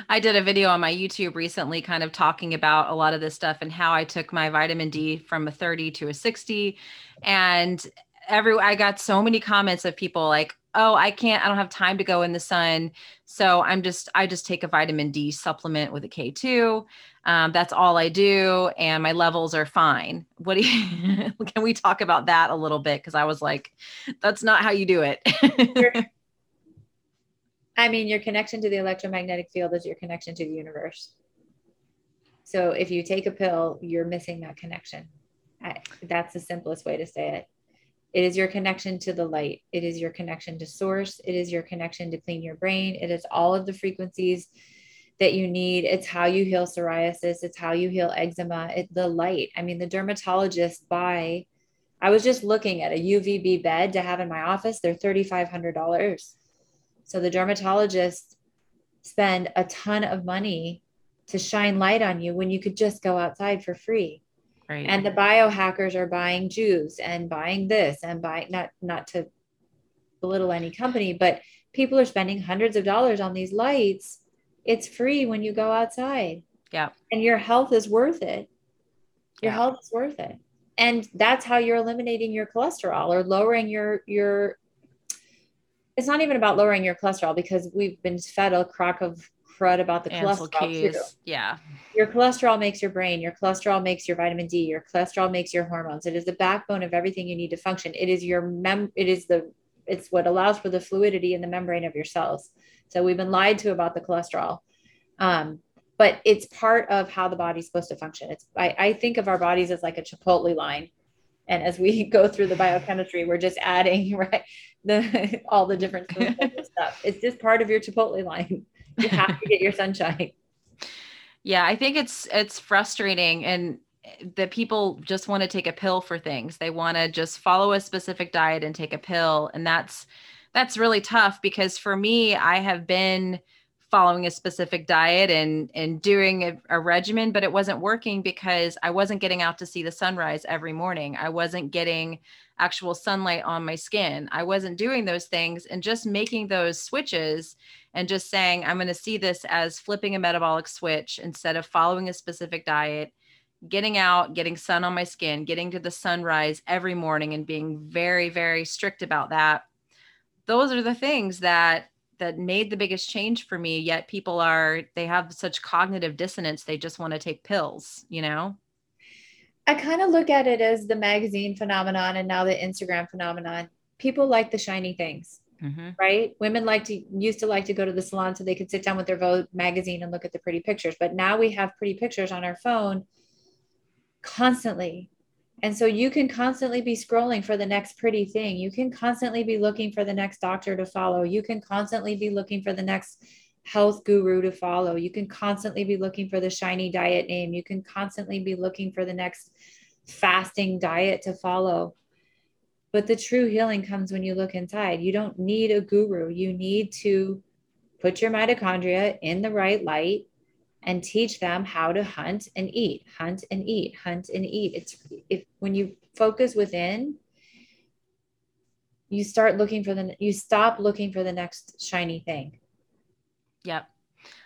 I did a video on my YouTube recently kind of talking about a lot of this stuff and how I took my vitamin D from a 30 to a 60. And I got so many comments of people like, oh, I don't have time to go in the sun. So I just take a vitamin D supplement with a K2. That's all I do. And my levels are fine. Can we talk about that a little bit? Cause I was like, that's not how you do it. Your connection to the electromagnetic field is your connection to the universe. So if you take a pill, you're missing that connection. That's the simplest way to say it. It is your connection to the light. It is your connection to source. It is your connection to clean your brain. It is all of the frequencies that you need. It's how you heal psoriasis. It's how you heal eczema. The light. The dermatologist I was just looking at a UVB bed to have in my office. They're $3,500. So the dermatologists spend a ton of money to shine light on you when you could just go outside for free. Right. And the biohackers are buying juice and buying this and not to belittle any company, but people are spending hundreds of dollars on these lights. It's free when you go outside. Yeah. And your health is worth it. Your health is worth it. And that's how you're eliminating your cholesterol or lowering your, it's not even about lowering your cholesterol because we've been fed a crock of crud about the cholesterol. Too. Yeah. Your cholesterol makes your brain, your cholesterol makes your vitamin D, your cholesterol makes your hormones. It is the backbone of everything you need to function. It is your it's what allows for the fluidity in the membrane of your cells. So we've been lied to about the cholesterol. But it's part of how the body's supposed to function. I think of our bodies as like a Chipotle line. And as we go through the biochemistry, we're just adding, right, all the different stuff. It's just part of your Chipotle line. You have to get your sunshine. Yeah. I think it's frustrating. And the people just want to take a pill for things. They want to just follow a specific diet and take a pill. And that's really tough because for me, I have been following a specific diet and doing a regimen, but it wasn't working because I wasn't getting out to see the sunrise every morning. I wasn't getting actual sunlight on my skin. I wasn't doing those things, and just making those switches and just saying, I'm going to see this as flipping a metabolic switch instead of following a specific diet, getting out, getting sun on my skin, getting to the sunrise every morning and being very, very strict about that. Those are the things that made the biggest change for me. Yet people they have such cognitive dissonance. They just want to take pills, you know? I kind of look at it as the magazine phenomenon and now the Instagram phenomenon. People like the shiny things, right? Women used to like to go to the salon so they could sit down with their Vogue magazine and look at the pretty pictures. But now we have pretty pictures on our phone constantly. And so you can constantly be scrolling for the next pretty thing. You can constantly be looking for the next doctor to follow. You can constantly be looking for the next health guru to follow. You can constantly be looking for the shiny diet name. You can constantly be looking for the next fasting diet to follow. But the true healing comes when you look inside. You don't need a guru. You need to put your mitochondria in the right light and teach them how to hunt and eat, hunt and eat, hunt and eat. When you focus within, you start looking for you stop looking for the next shiny thing. Yep.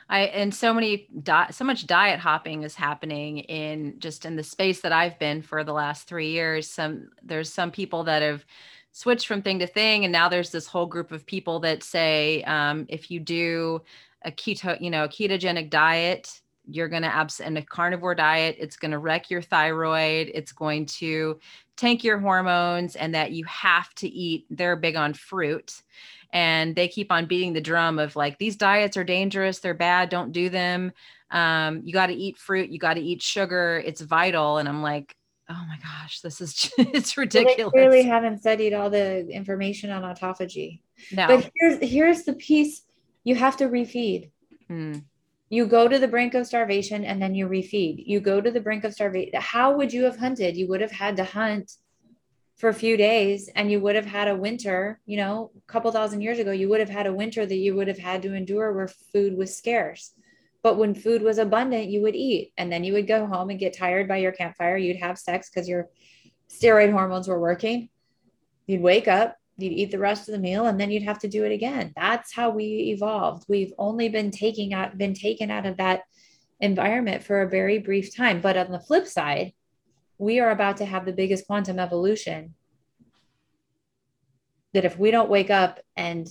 And so much diet hopping is happening in the space that I've been for the last 3 years. There's some people that have switched from thing to thing. And now there's this whole group of people that say, if you do a ketogenic diet, you're going to and a carnivore diet, it's going to wreck your thyroid. It's going to tank your hormones, and that you have to eat. They're big on fruit, and they keep on beating the drum of like, these diets are dangerous. They're bad. Don't do them. You got to eat fruit. You got to eat sugar. It's vital. And I'm like, oh my gosh, this is it's ridiculous. They really haven't studied all the information on autophagy. No. But here's the piece. You have to refeed. You go to the brink of starvation and then you refeed. You go to the brink of starvation. How would you have hunted? You would have had to hunt for a few days, and you would have had a winter, a couple thousand years ago, you would have had a winter that you would have had to endure where food was scarce. But when food was abundant, you would eat, and then you would go home and get tired by your campfire. You'd have sex because your steroid hormones were working. You'd wake up. You'd eat the rest of the meal, and then you'd have to do it again. That's how we evolved. We've only been taken out of that environment for a very brief time. But on the flip side, we are about to have the biggest quantum evolution that if we don't wake up and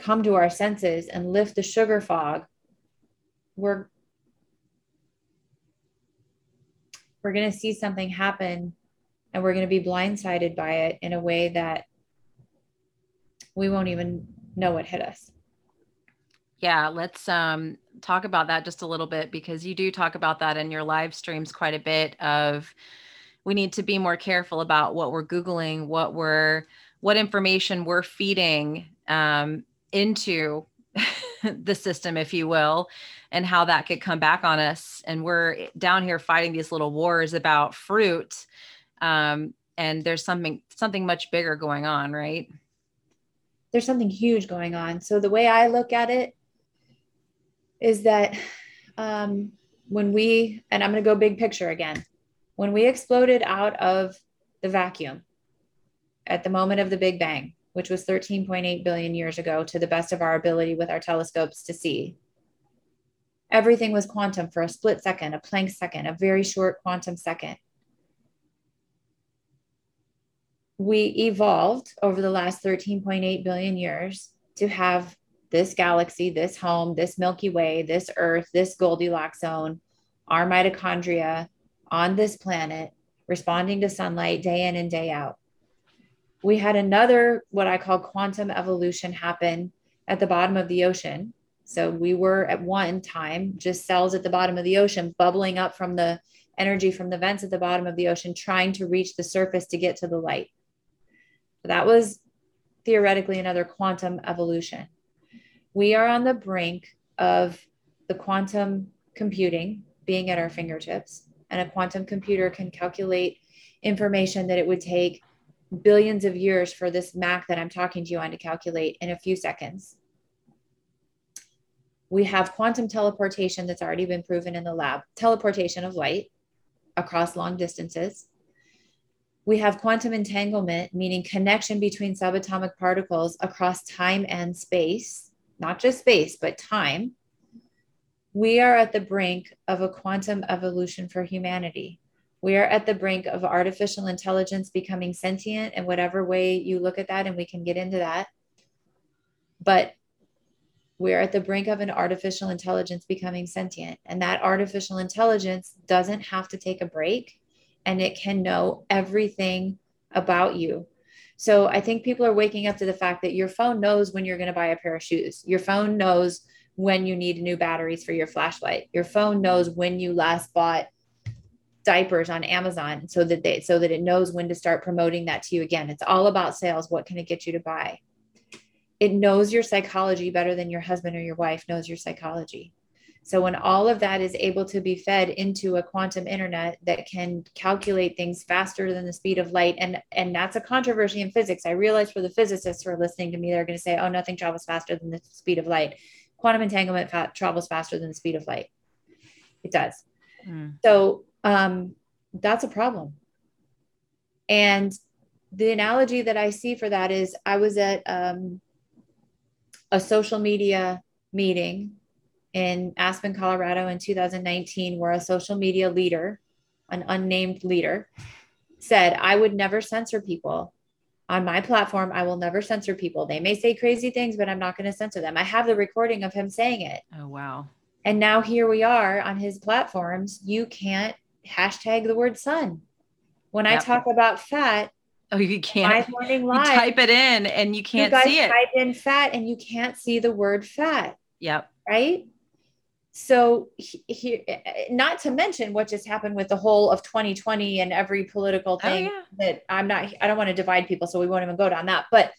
come to our senses and lift the sugar fog, we're going to see something happen, and we're going to be blindsided by it in a way that we won't even know what hit us. Yeah. Let's talk about that just a little bit, because you do talk about that in your live streams quite a bit of, we need to be more careful about what we're Googling, what information we're feeding into the system, if you will, and how that could come back on us. And we're down here fighting these little wars about fruit. And there's something much bigger going on, right? There's something huge going on. So the way I look at it is that and I'm going to go big picture again, when we exploded out of the vacuum at the moment of the Big Bang, which was 13.8 billion years ago, to the best of our ability with our telescopes to see, everything was quantum for a split second, a Planck second, a very short quantum second. we evolved over the last 13.8 billion years to have this galaxy, this home, this Milky Way, this Earth, this Goldilocks zone, our mitochondria on this planet, responding to sunlight day in and day out. We had another, what I call quantum evolution, happen at the bottom of the ocean. So we were at one time just cells at the bottom of the ocean, bubbling up from the energy from the vents at the bottom of the ocean, trying to reach the surface to get to the light. That was theoretically another quantum evolution. We are on the brink of the quantum computing being at our fingertips, and a quantum computer can calculate information that it would take billions of years for this Mac that I'm talking to you on to calculate in a few seconds. We have quantum teleportation that's already been proven in the lab, teleportation of light across long distances. We have quantum entanglement, meaning connection between subatomic particles across time and space, not just space, but time. We are at the brink of a quantum evolution for humanity. We are at the brink of artificial intelligence becoming sentient in whatever way you look at that, and we can get into that. But we're at the brink of an artificial intelligence becoming sentient, and that artificial intelligence doesn't have to take a break, and it can know everything about you. So I think people are waking up to the fact that your phone knows when you're going to buy a pair of shoes. Your phone knows when you need new batteries for your flashlight. Your phone knows when you last bought diapers on Amazon so that it knows when to start promoting that to you again. It's all about sales. What can it get you to buy? It knows your psychology better than your husband or your wife knows your psychology. So when all of that is able to be fed into a quantum internet that can calculate things faster than the speed of light, and that's a controversy in physics. I realize for the physicists who are listening to me, they're going to say, oh, nothing travels faster than the speed of light. Quantum entanglement travels faster than the speed of light. It does. Mm. So that's a problem. And the analogy that I see for that is I was at a social media meeting in Aspen, Colorado in 2019, where a social media leader, an unnamed leader, said, I would never censor people. On my platform, I will never censor people. They may say crazy things, but I'm not going to censor them. I have the recording of him saying it. Oh, wow. And now here we are on his platforms. You can't hashtag the word sun. When I talk about fat, oh, you can't. Morning Live, you type it in and you can't see it. Type in fat and you can't see the word fat. Yep. Right? So he, not to mention what just happened with the whole of 2020 and every political thing that I don't want to divide people. So we won't even go down that. But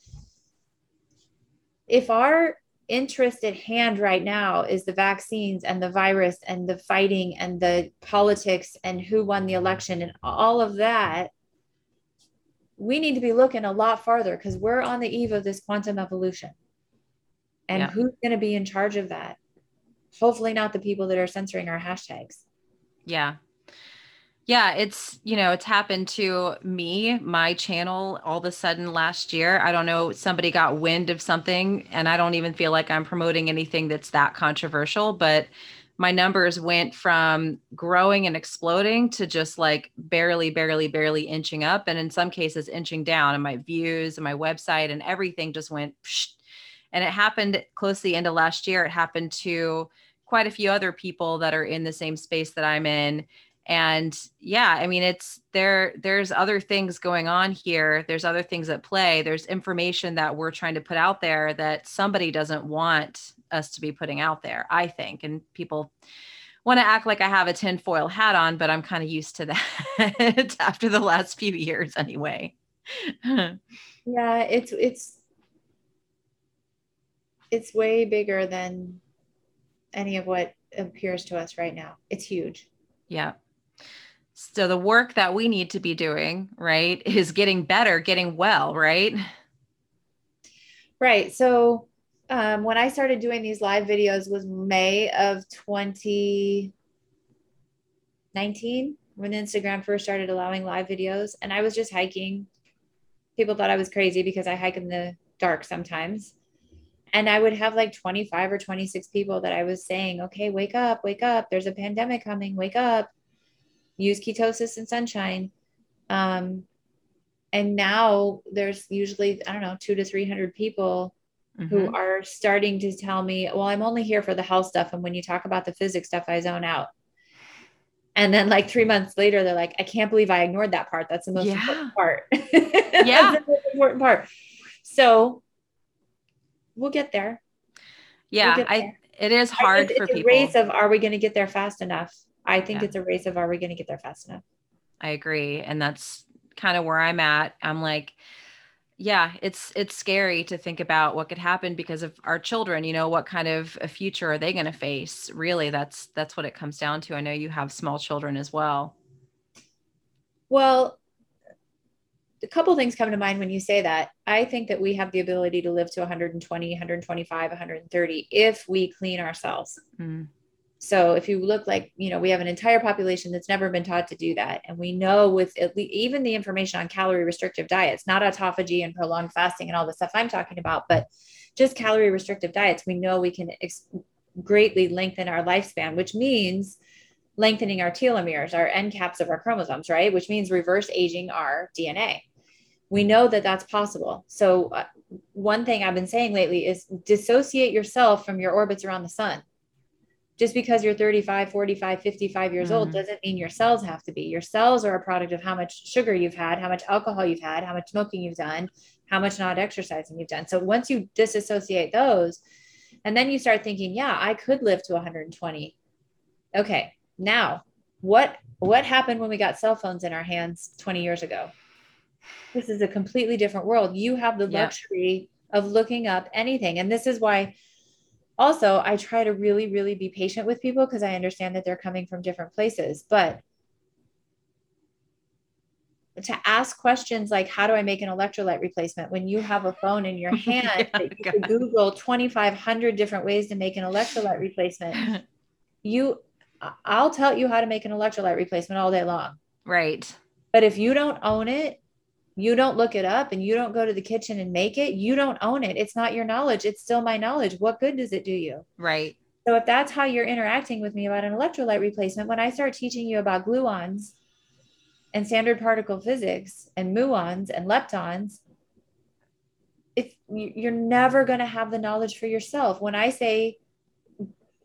if our interest at hand right now is the vaccines and the virus and the fighting and the politics and who won the election and all of that, we need to be looking a lot farther because we're on the eve of this quantum evolution. And who's going to be in charge of that? Hopefully not the people that are censoring our hashtags. Yeah. Yeah. It's, you know, it's happened to me, my channel, all of a sudden last year. I don't know. Somebody got wind of something, and I don't even feel like I'm promoting anything that's that controversial, but my numbers went from growing and exploding to just like barely inching up. And in some cases inching down, and my views and my website and everything just went psh. And it happened close to the end of last year. It happened to quite a few other people that are in the same space that I'm in. And yeah, I mean, it's there's other things going on here. There's other things at play. There's information that we're trying to put out there that somebody doesn't want us to be putting out there, I think. And people want to act like I have a tinfoil hat on, but I'm kind of used to that after the last few years anyway. Yeah, it's way bigger than any of what appears to us right now. It's huge. Yeah. So the work that we need to be doing, right, is getting better, getting well, right? Right. So when I started doing these live videos was May of 2019, when Instagram first started allowing live videos. And I was just hiking. People thought I was crazy because I hike in the dark sometimes. And I would have like 25 or 26 people that I was saying, okay, wake up, there's a pandemic coming, wake up, use ketosis and sunshine. And now there's usually, 200 to 300 people mm-hmm. who are starting to tell me, well, I'm only here for the health stuff. And when you talk about the physics stuff, I zone out. And then like 3 months later, they're like, I can't believe I ignored that part. That's the most important part. That's the most important part. So we'll get there. Yeah. We'll get there. It is hard for people. It's a race of, are we going to get there fast enough? I think it's a race of, are we going to get there fast enough? I agree. And that's kind of where I'm at. I'm like, yeah, it's scary to think about what could happen because of our children, what kind of a future are they going to face? Really? That's what it comes down to. I know you have small children as well. Well, a couple of things come to mind when you say that. I think that we have the ability to live to 120, 125, 130, if we clean ourselves. Mm. So if you look like, we have an entire population that's never been taught to do that. And we know with at least even the information on calorie restrictive diets, not autophagy and prolonged fasting and all the stuff I'm talking about, but just calorie restrictive diets, we know we can greatly lengthen our lifespan, which means lengthening our telomeres, our end caps of our chromosomes, right? Which means reverse aging our DNA. We know that that's possible. So one thing I've been saying lately is dissociate yourself from your orbits around the sun. Just because you're 35, 45, 55 years old doesn't mean your cells have to be. Your cells are a product of how much sugar you've had, how much alcohol you've had, how much smoking you've done, how much not exercising you've done. So once you disassociate those, and then you start thinking, yeah, I could live to 120. Okay. Now, what happened when we got cell phones in our hands 20 years ago? This is a completely different world. You have the luxury of looking up anything. And this is why also, I try to really, really be patient with people because I understand that they're coming from different places, but to ask questions like, how do I make an electrolyte replacement? When you have a phone in your hand, that you can Google 2,500 different ways to make an electrolyte replacement. I'll tell you how to make an electrolyte replacement all day long. Right. But if you don't own it, you don't look it up and you don't go to the kitchen and make it, you don't own it. It's not your knowledge. It's still my knowledge. What good does it do you? Right. So if that's how you're interacting with me about an electrolyte replacement, when I start teaching you about gluons and standard particle physics and muons and leptons, you're never going to have the knowledge for yourself. When I say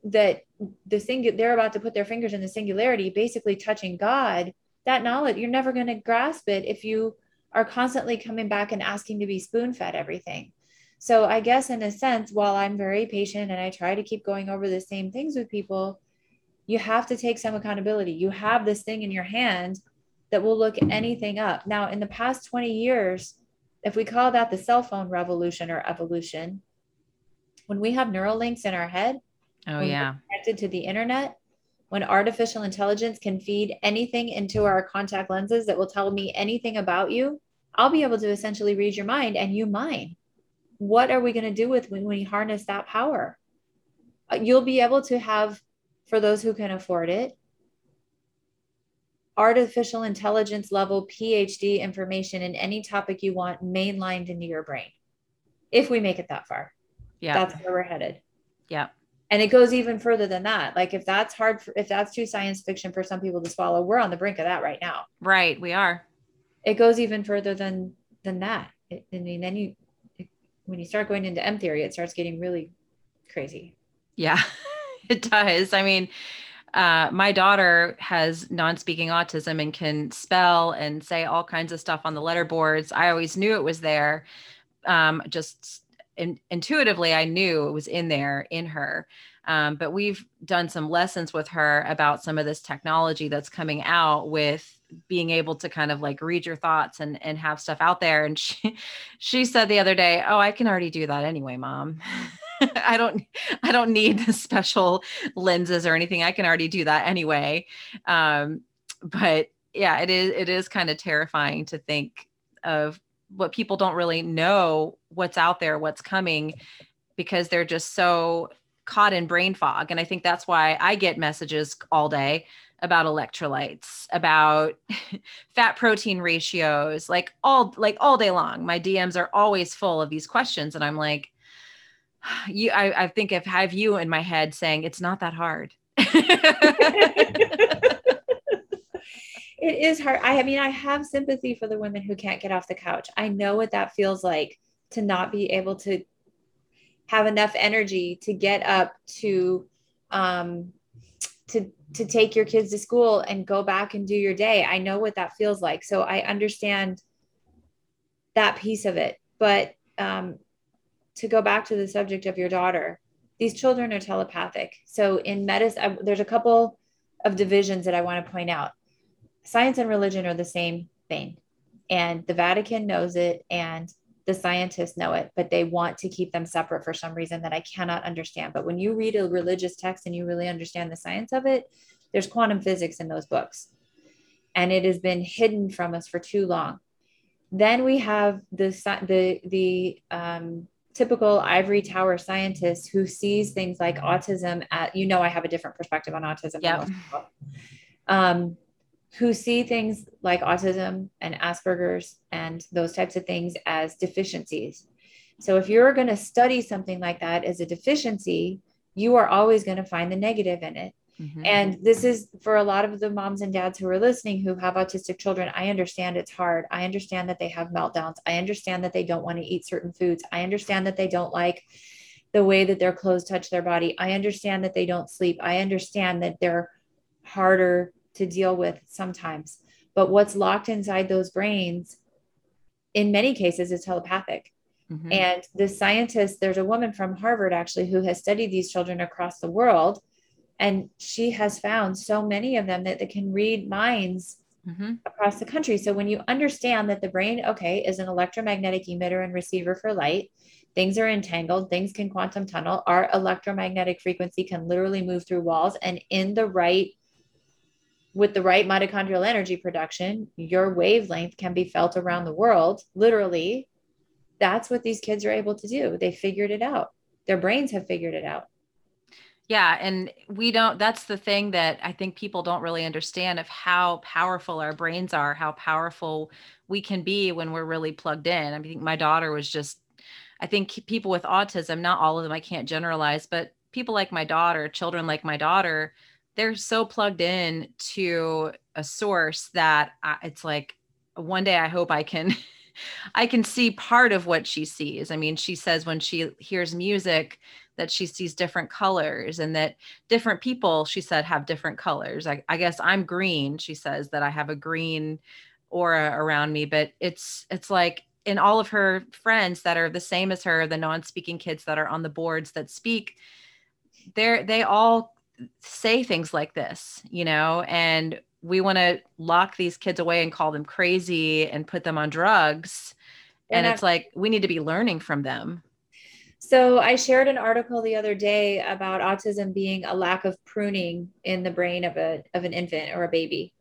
that they're about to put their fingers in the singularity, basically touching God, that knowledge, you're never going to grasp it if you are constantly coming back and asking to be spoon-fed everything. So I guess in a sense, while I'm very patient and I try to keep going over the same things with people, you have to take some accountability. You have this thing in your hand that will look anything up. Now, in the past 20 years, if we call that the cell phone revolution or evolution, when we have neural links in our head, we're connected to the internet, when artificial intelligence can feed anything into our contact lenses that will tell me anything about you, I'll be able to essentially read your mind and you mine. What are we going to do with when we harness that power? You'll be able to have, for those who can afford it, artificial intelligence level PhD information in any topic you want mainlined into your brain. If we make it that far, that's where we're headed. Yeah. And it goes even further than that. Like if that's hard, if that's too science fiction for some people to swallow, we're on the brink of that right now. Right. We are. It goes even further than that. When you start going into M theory, it starts getting really crazy. Yeah, it does. I mean, my daughter has non-speaking autism and can spell and say all kinds of stuff on the letter boards. I always knew it was there. Intuitively, I knew it was in there in her. But we've done some lessons with her about some of this technology that's coming out with being able to kind of like read your thoughts and have stuff out there. And she said the other day, oh, I can already do that anyway, Mom. I don't need special lenses or anything. I can already do that anyway. But yeah, it is kind of terrifying to think of what people don't really know what's out there, what's coming, because they're just so caught in brain fog. And I think that's why I get messages all day about electrolytes, about fat protein ratios, like all day long. My DMs are always full of these questions. And I'm like, I think I have you in my head saying, it's not that hard. It is hard. I mean, I have sympathy for the women who can't get off the couch. I know what that feels like to not be able to have enough energy to get up to take your kids to school and go back and do your day. I know what that feels like. So I understand that piece of it, but, to go back to the subject of your daughter, these children are telepathic. So in medicine, there's a couple of divisions that I want to point out. Science and religion are the same thing, and the Vatican knows it and the scientists know it, but they want to keep them separate for some reason that I cannot understand. But when you read a religious text and you really understand the science of it, there's quantum physics in those books, and it has been hidden from us for too long. Then we have the typical ivory tower scientist who sees things like autism at, you know, I have a different perspective on autism. Yep. Than most people. Who see things like autism and Asperger's and those types of things as deficiencies. So if you're going to study something like that as a deficiency, you are always going to find the negative in it. Mm-hmm. And this is for a lot of the moms and dads who are listening who have autistic children. I understand it's hard. I understand that they have meltdowns. I understand that they don't want to eat certain foods. I understand that they don't like the way that their clothes touch their body. I understand that they don't sleep. I understand that they're harder to deal with sometimes, but what's locked inside those brains in many cases is telepathic. Mm-hmm. And the scientist, there's a woman from Harvard actually, who has studied these children across the world. And she has found so many of them that they can read minds mm-hmm. across the country. So when you understand that the brain, okay, is an electromagnetic emitter and receiver for light, things are entangled, things can quantum tunnel, our electromagnetic frequency can literally move through walls, and with the right mitochondrial energy production, your wavelength can be felt around the world. Literally, that's what these kids are able to do. They figured it out. Their brains have figured it out. Yeah. And that's the thing that I think people don't really understand, of how powerful our brains are, how powerful we can be when we're really plugged in. I mean, my daughter was I think people with autism, not all of them, I can't generalize, but people like my daughter, children like my daughter, they're so plugged in to a source that it's like, one day I hope I can see part of what she sees. I mean, she says when she hears music that she sees different colors, and that different people, she said, have different colors. I guess I'm green. She says that I have a green aura around me, but it's like in all of her friends that are the same as her, the non-speaking kids that are on the boards that speak, they all say things like this, you know, and we want to lock these kids away and call them crazy and put them on drugs. And it's like, we need to be learning from them. So I shared an article the other day about autism being a lack of pruning in the brain of an infant or a baby.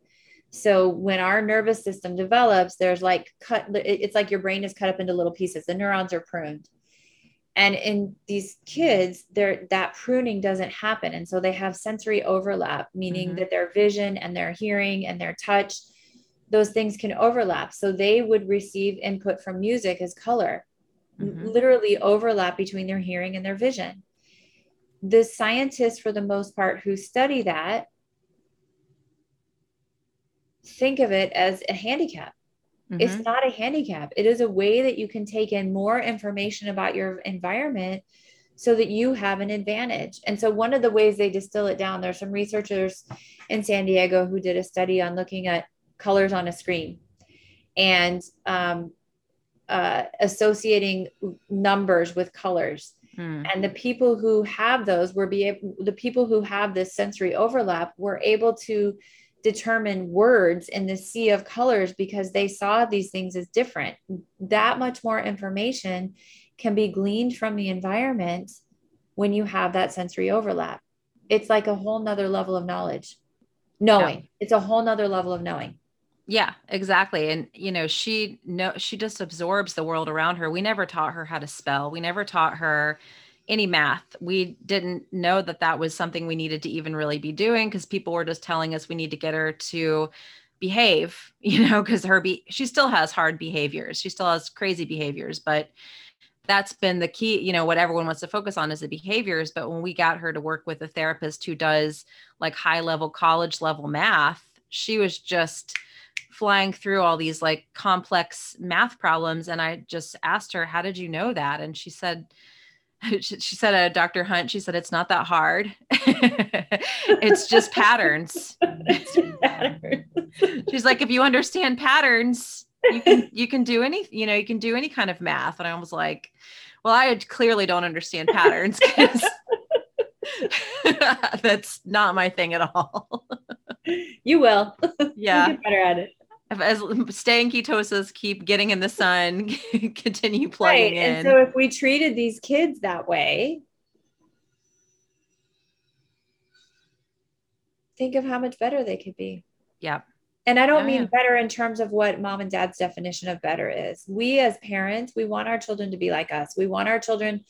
So when our nervous system develops, it's like your brain is cut up into little pieces. The neurons are pruned. And in these kids, that pruning doesn't happen. And so they have sensory overlap, meaning mm-hmm. that their vision and their hearing and their touch, those things can overlap. So they would receive input from music as color, mm-hmm. literally overlap between their hearing and their vision. The scientists, for the most part, who study that, think of it as a handicap. Mm-hmm. It's not a handicap. It is a way that you can take in more information about your environment so that you have an advantage. And so one of the ways they distill it down, there's some researchers in San Diego who did a study on looking at colors on a screen and associating numbers with colors. Mm. And the people who have those the people who have this sensory overlap were able to determine words in the sea of colors because they saw these things as different. That much more information can be gleaned from the environment when you have that sensory overlap. It's like a whole nother level of knowledge. Knowing. Yeah. It's a whole nother level of knowing. Yeah, exactly. And you know, she just absorbs the world around her. We never taught her how to spell. We never taught her any math. We didn't know that was something we needed to even really be doing, because people were just telling us we need to get her to behave, you know, because she still has hard behaviors. She still has crazy behaviors, but that's been the key, you know, what everyone wants to focus on is the behaviors. But when we got her to work with a therapist who does like high level, college level math, she was just flying through all these like complex math problems. And I just asked her, how did you know that? And she said, Dr. Hunt, she said, it's not that hard. It's just patterns. She's like, if you understand patterns, you can do any, you can do any kind of math. And I was like, well, I clearly don't understand patterns because that's not my thing at all. You will. Yeah. You get better at it. As stay in ketosis, keep getting in the sun, continue plugging in. And so if we treated these kids that way, think of how much better they could be. Yeah. And I don't mean better in terms of what mom and dad's definition of better is. We as parents, we want our children to be like us. We want our children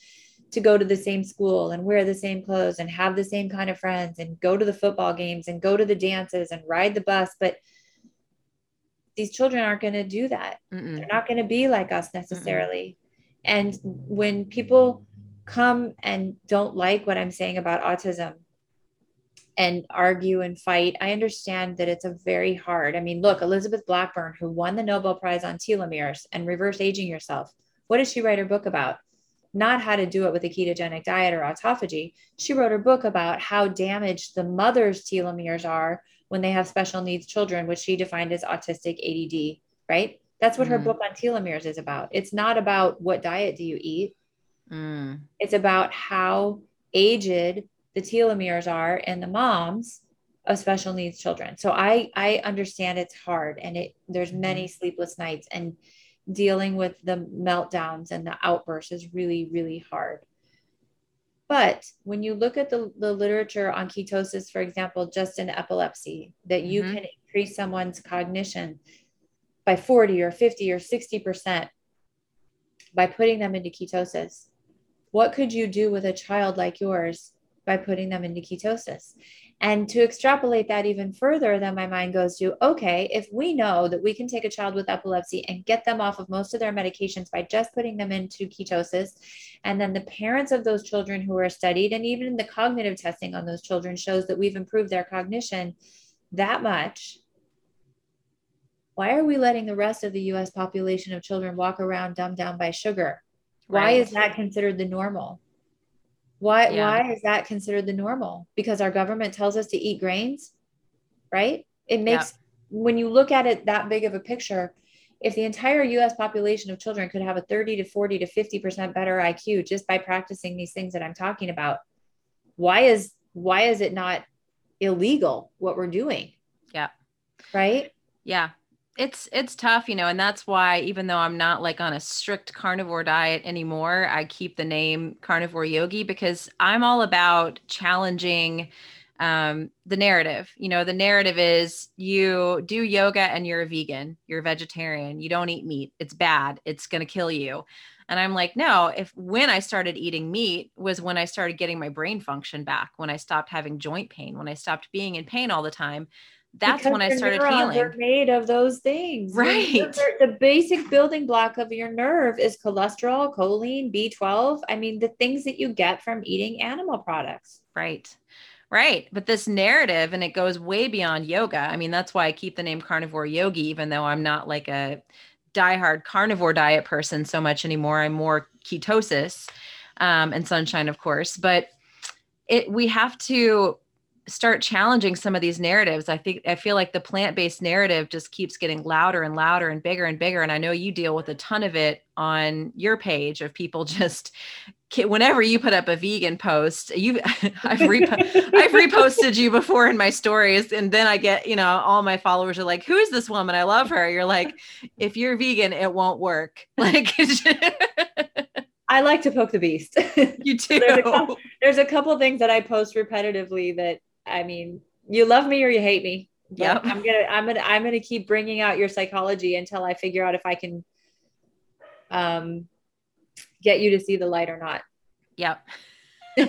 to go to the same school and wear the same clothes and have the same kind of friends and go to the football games and go to the dances and ride the bus. But these children aren't going to do that. Mm-mm. They're not going to be like us necessarily. Mm-mm. And when people come and don't like what I'm saying about autism and argue and fight, I understand that it's a very hard, I mean, look, Elizabeth Blackburn, who won the Nobel Prize on telomeres and reverse aging yourself. What did she write her book about? Not how to do it with a ketogenic diet or autophagy. She wrote her book about how damaged the mother's telomeres are when they have special needs children, which she defined as autistic ADD, right? That's what her book on telomeres is about. It's not about what diet do you eat. Mm. It's about how aged the telomeres are in the moms of special needs children. So I understand it's hard, and there's many sleepless nights, and dealing with the meltdowns and the outbursts is really, really hard. But when you look at the literature on ketosis, for example, just in epilepsy, that you can increase someone's cognition by 40 or 50 or 60% by putting them into ketosis. What could you do with a child like yours by putting them into ketosis? And to extrapolate that even further, then my mind goes to, okay, if we know that we can take a child with epilepsy and get them off of most of their medications by just putting them into ketosis, and then the parents of those children who are studied, and even the cognitive testing on those children shows that we've improved their cognition that much, why are we letting the rest of the US population of children walk around dumbed down by sugar? Right. Why is that considered the normal? Why is that considered the normal? Because our government tells us to eat grains, right? It makes, when you look at it that big of a picture, if the entire US population of children could have a 30 to 40 to 50% better IQ just by practicing these things that I'm talking about, why is it not illegal what we're doing? Yeah. Right? Yeah. It's tough, and that's why, even though I'm not like on a strict carnivore diet anymore, I keep the name Carnivore Yogi, because I'm all about challenging the narrative. The narrative is you do yoga and you're a vegan, you're a vegetarian, you don't eat meat. It's bad. It's going to kill you. And I'm like, no, when I started eating meat was when I started getting my brain function back, when I stopped having joint pain, when I stopped being in pain all the time. That's because when I started healing. They're made of those things, right? The basic building block of your nerve is cholesterol, choline, B12. I mean, the things that you get from eating animal products, right? Right. But this narrative, and it goes way beyond yoga. I mean, that's why I keep the name Carnivore Yogi, even though I'm not like a diehard carnivore diet person so much anymore. I'm more ketosis, and sunshine, of course, but we have to start challenging some of these narratives. I feel like the plant-based narrative just keeps getting louder and louder and bigger and bigger. And I know you deal with a ton of it on your page of people just, whenever you put up a vegan post, I've reposted you before in my stories. And then I get, all my followers are like, who is this woman? I love her. You're like, if you're vegan, it won't work. Like, I like to poke the beast. You do. There's a couple things that I post repetitively that, I mean, you love me or you hate me. Yeah. I'm going to keep bringing out your psychology until I figure out if I can, get you to see the light or not. Yep.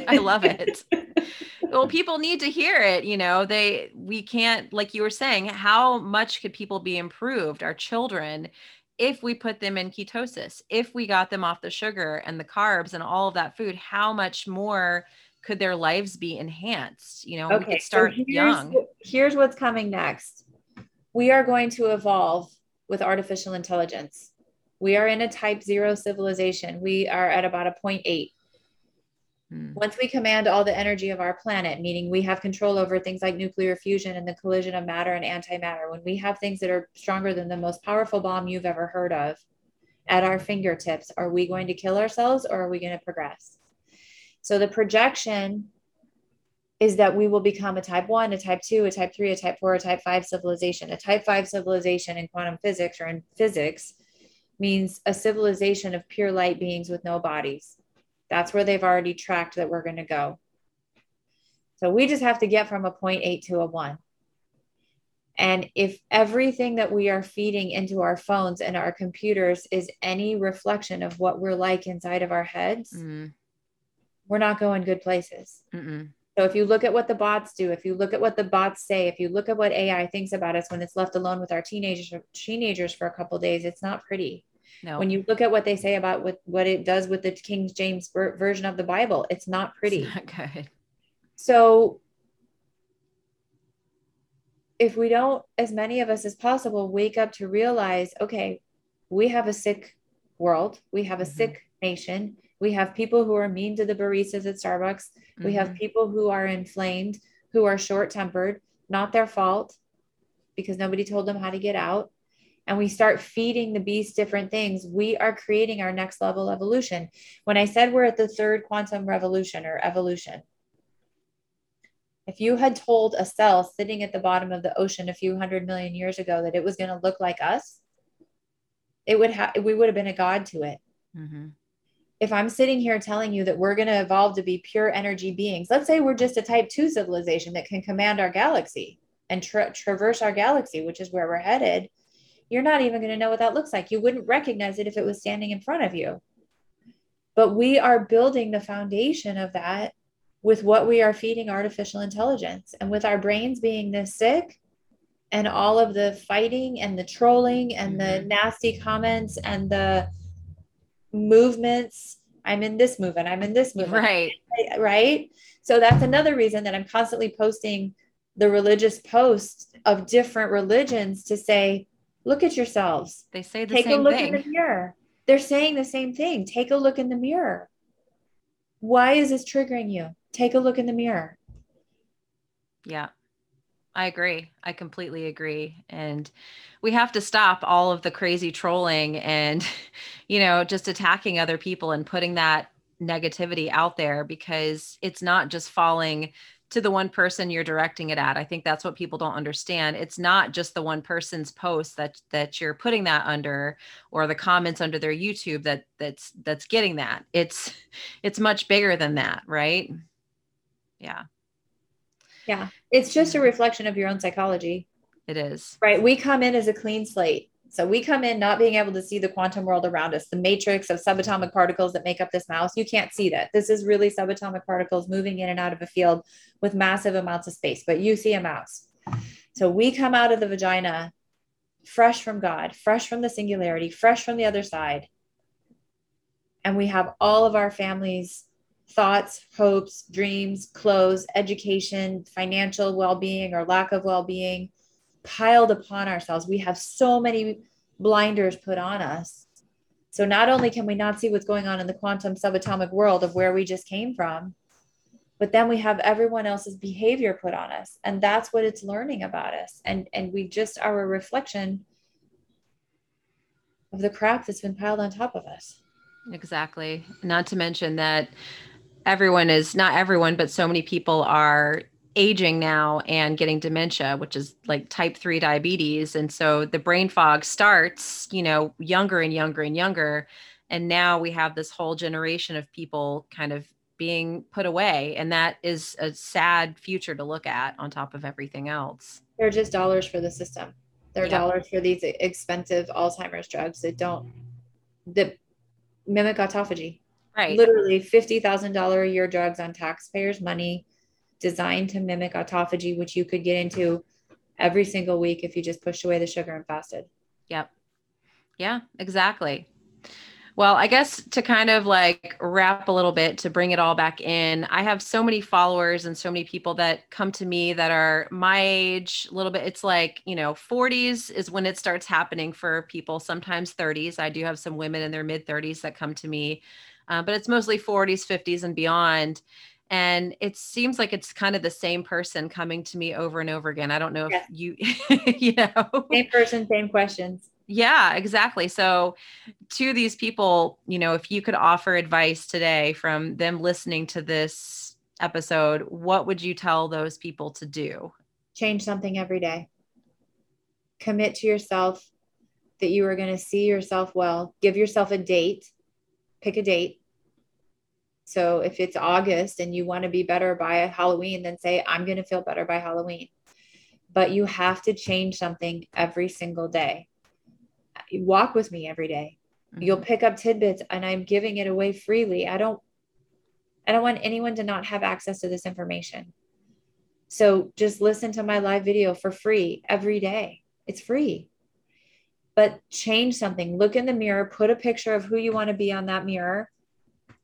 I love it. Well, people need to hear it. We can't, like you were saying, how much could people be improved? Our children, if we put them in ketosis, if we got them off the sugar and the carbs and all of that food, how much more could their lives be enhanced? We could start young. Here's what's coming next. We are going to evolve with artificial intelligence. We are in a type 0 civilization. We are at about a 0.8. Once we command all the energy of our planet, meaning we have control over things like nuclear fusion and the collision of matter and antimatter, when we have things that are stronger than the most powerful bomb you've ever heard of at our fingertips, are we going to kill ourselves or are we going to progress? So the projection is that we will become a type 1, a type 2, a type 3, a type 4, a type 5 civilization. A type 5 civilization in quantum physics or in physics means a civilization of pure light beings with no bodies. That's where they've already tracked that we're going to go. So we just have to get from a 0.8 to a 1. And if everything that we are feeding into our phones and our computers is any reflection of what we're like inside of our heads, we're not going good places. So if you look at what the bots do, if you look at what the bots say, if you look at what AI thinks about us when it's left alone with our teenagers for a couple of days, it's not pretty. No. When you look at what they say about what it does with the King James version of the Bible, it's not pretty. It's not good. So if we don't, as many of us as possible, wake up to realize, okay, we have a sick world. We have a sick nation. We have people who are mean to the baristas at Starbucks. We have people who are inflamed, who are short-tempered, not their fault because nobody told them how to get out. And we start feeding the beast different things, we are creating our next level evolution. When I said we're at the third quantum revolution or evolution, if you had told a cell sitting at the bottom of the ocean a few 100 million years ago that it was going to look like us, it would have, we would have been a god to it. If I'm sitting here telling you that we're going to evolve to be pure energy beings, let's say we're just a type 2 civilization that can command our galaxy and traverse our galaxy, which is where we're headed. You're not even going to know what that looks like. You wouldn't recognize it if it was standing in front of you. But we are building the foundation of that with what we are feeding artificial intelligence. And with our brains being this sick and all of the fighting and the trolling and the nasty comments and the movements, I'm in this movement, I'm in this movement. Right. So that's another reason that I'm constantly posting the religious posts of different religions to say, look at yourselves. They say the same thing. Take a look in the mirror. They're saying the same thing. Take a look in the mirror. Why is this triggering you? Take a look in the mirror. Yeah, I agree. I completely agree. And we have to stop all of the crazy trolling and, you know, just attacking other people and putting that negativity out there, because it's not just falling to the one person you're directing it at. I think that's what people don't understand. It's not just the one person's post that you're putting that under, or the comments under their YouTube that's getting that. It's much bigger than that, right? Yeah. Yeah. It's just a reflection of your own psychology. It is. Right. We come in as a clean slate. So we come in not being able to see the quantum world around us, the matrix of subatomic particles that make up this mouse. You can't see that. This is really subatomic particles moving in and out of a field with massive amounts of space, but you see a mouse. So we come out of the vagina fresh from God, fresh from the singularity, fresh from the other side. And we have all of our family's thoughts, hopes, dreams, clothes, education, financial well-being or lack of well-being piled upon ourselves. We have so many blinders put on us. So not only can we not see what's going on in the quantum subatomic world of where we just came from, but then we have everyone else's behavior put on us. And that's what it's learning about us. And we just are a reflection of the crap that's been piled on top of us. Exactly. Not to mention that not everyone, but so many people are aging now and getting dementia, which is like type 3 diabetes. And so the brain fog starts, you know, younger and younger and younger. And now we have this whole generation of people kind of being put away. And that is a sad future to look at on top of everything else. They're just dollars for the system. They're dollars for these expensive Alzheimer's drugs that mimic autophagy. Right. Literally $50,000 a year drugs on taxpayers' money, designed to mimic autophagy, which you could get into every single week if you just pushed away the sugar and fasted. Yep. Yeah, exactly. Well, I guess to kind of like wrap a little bit to bring it all back in, I have so many followers and so many people that come to me that are my age a little bit. It's like, you know, 40s is when it starts happening for people, sometimes 30s. I do have some women in their mid 30s that come to me, but it's mostly 40s, 50s and beyond. And it seems like it's kind of the same person coming to me over and over again. I don't know if you, you know, same person, same questions. Yeah, exactly. So to these people, you know, if you could offer advice today from them listening to this episode, what would you tell those people to do? Change something every day. Commit to yourself that you are going to see yourself well. Give yourself a date. Pick a date. So if it's August and you want to be better by Halloween, then say, I'm going to feel better by Halloween. But you have to change something every single day. You walk with me every day. Mm-hmm. You'll pick up tidbits and I'm giving it away freely. I don't want anyone to not have access to this information. So just listen to my live video for free every day. It's free, but change something. Look in the mirror, put a picture of who you want to be on that mirror.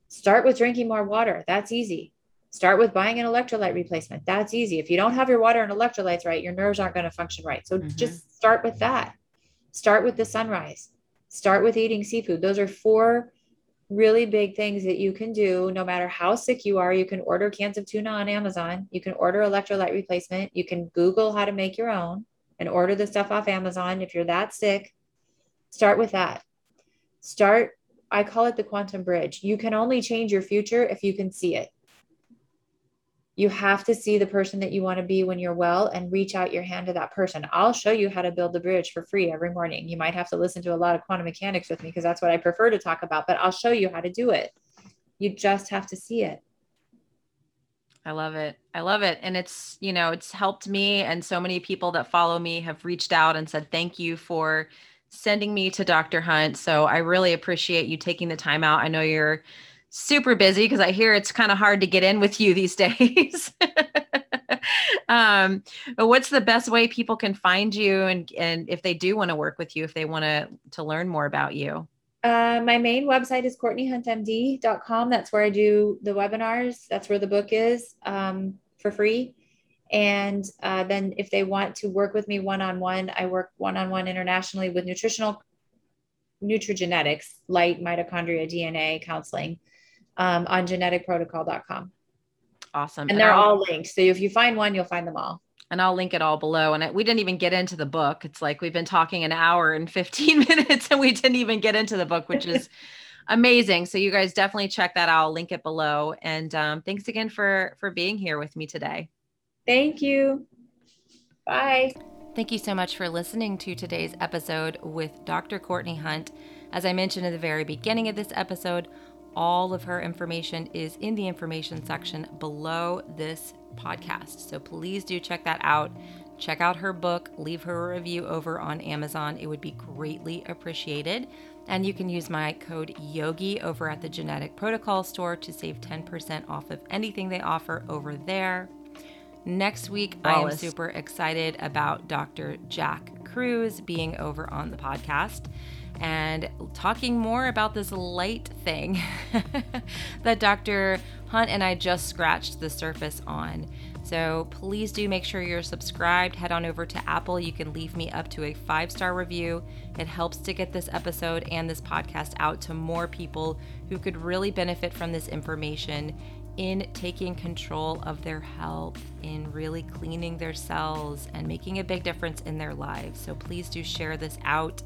Start with drinking more water. That's easy. Start with buying an electrolyte replacement. That's easy. If you don't have your water and electrolytes right, your nerves aren't going to function right. So just start with that. Start with the sunrise, start with eating seafood. Those are four really big things that you can do. No matter how sick you are, you can order cans of tuna on Amazon. You can order electrolyte replacement. You can Google how to make your own and order the stuff off Amazon. If you're that sick, start with that. Start, I call it the quantum bridge. You can only change your future if you can see it. You have to see the person that you want to be when you're well and reach out your hand to that person. I'll show you how to build the bridge for free every morning. You might have to listen to a lot of quantum mechanics with me because that's what I prefer to talk about, but I'll show you how to do it. You just have to see it. I love it. I love it. And it's, you know, it's helped me. And so many people that follow me have reached out and said, thank you for sending me to Dr. Hunt. So I really appreciate you taking the time out. I know you're super busy because I hear it's kind of hard to get in with you these days. But what's the best way people can find you and if they do want to work with you, if they want to learn more about you? My main website is CourtneyHuntMD.com. That's where I do the webinars. That's where the book is for free. And then if they want to work with me one-on-one, I work one-on-one internationally with nutrigenetics, light mitochondria, DNA counseling. On geneticprotocol.com. Awesome. And they're all linked. So if you find one, you'll find them all. And I'll link it all below. And we didn't even get into the book. It's like, we've been talking an hour and 15 minutes and we didn't even get into the book, which is amazing. So you guys definitely check that out. I'll link it below. And thanks again for being here with me today. Thank you. Bye. Thank you so much for listening to today's episode with Dr. Courtney Hunt. As I mentioned at the very beginning of this episode, all of her information is in the information section below this podcast. So please do check that out. Check out her book, leave her a review over on Amazon. It would be greatly appreciated. And you can use my code YOGI over at the Genetic Protocol store to save 10% off of anything they offer over there. Next week, Wallace. I am super excited about Dr. Jack Cruz being over on the podcast and talking more about this light thing that Dr. Hunt and I just scratched the surface on. So please do make sure you're subscribed. Head on over to Apple. You can leave me up to a 5-star review. It helps to get this episode and this podcast out to more people who could really benefit from this information in taking control of their health, in really cleaning their cells and making a big difference in their lives. So please do share this out.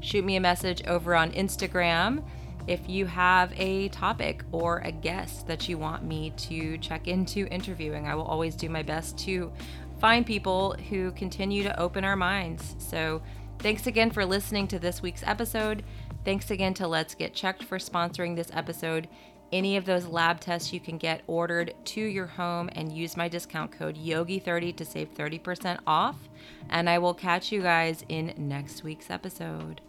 Shoot me a message over on Instagram if you have a topic or a guest that you want me to check into interviewing. I will always do my best to find people who continue to open our minds. So thanks again for listening to this week's episode. Thanks again to Let's Get Checked for sponsoring this episode. Any of those lab tests you can get ordered to your home and use my discount code YOGI30 to save 30% off. And I will catch you guys in next week's episode.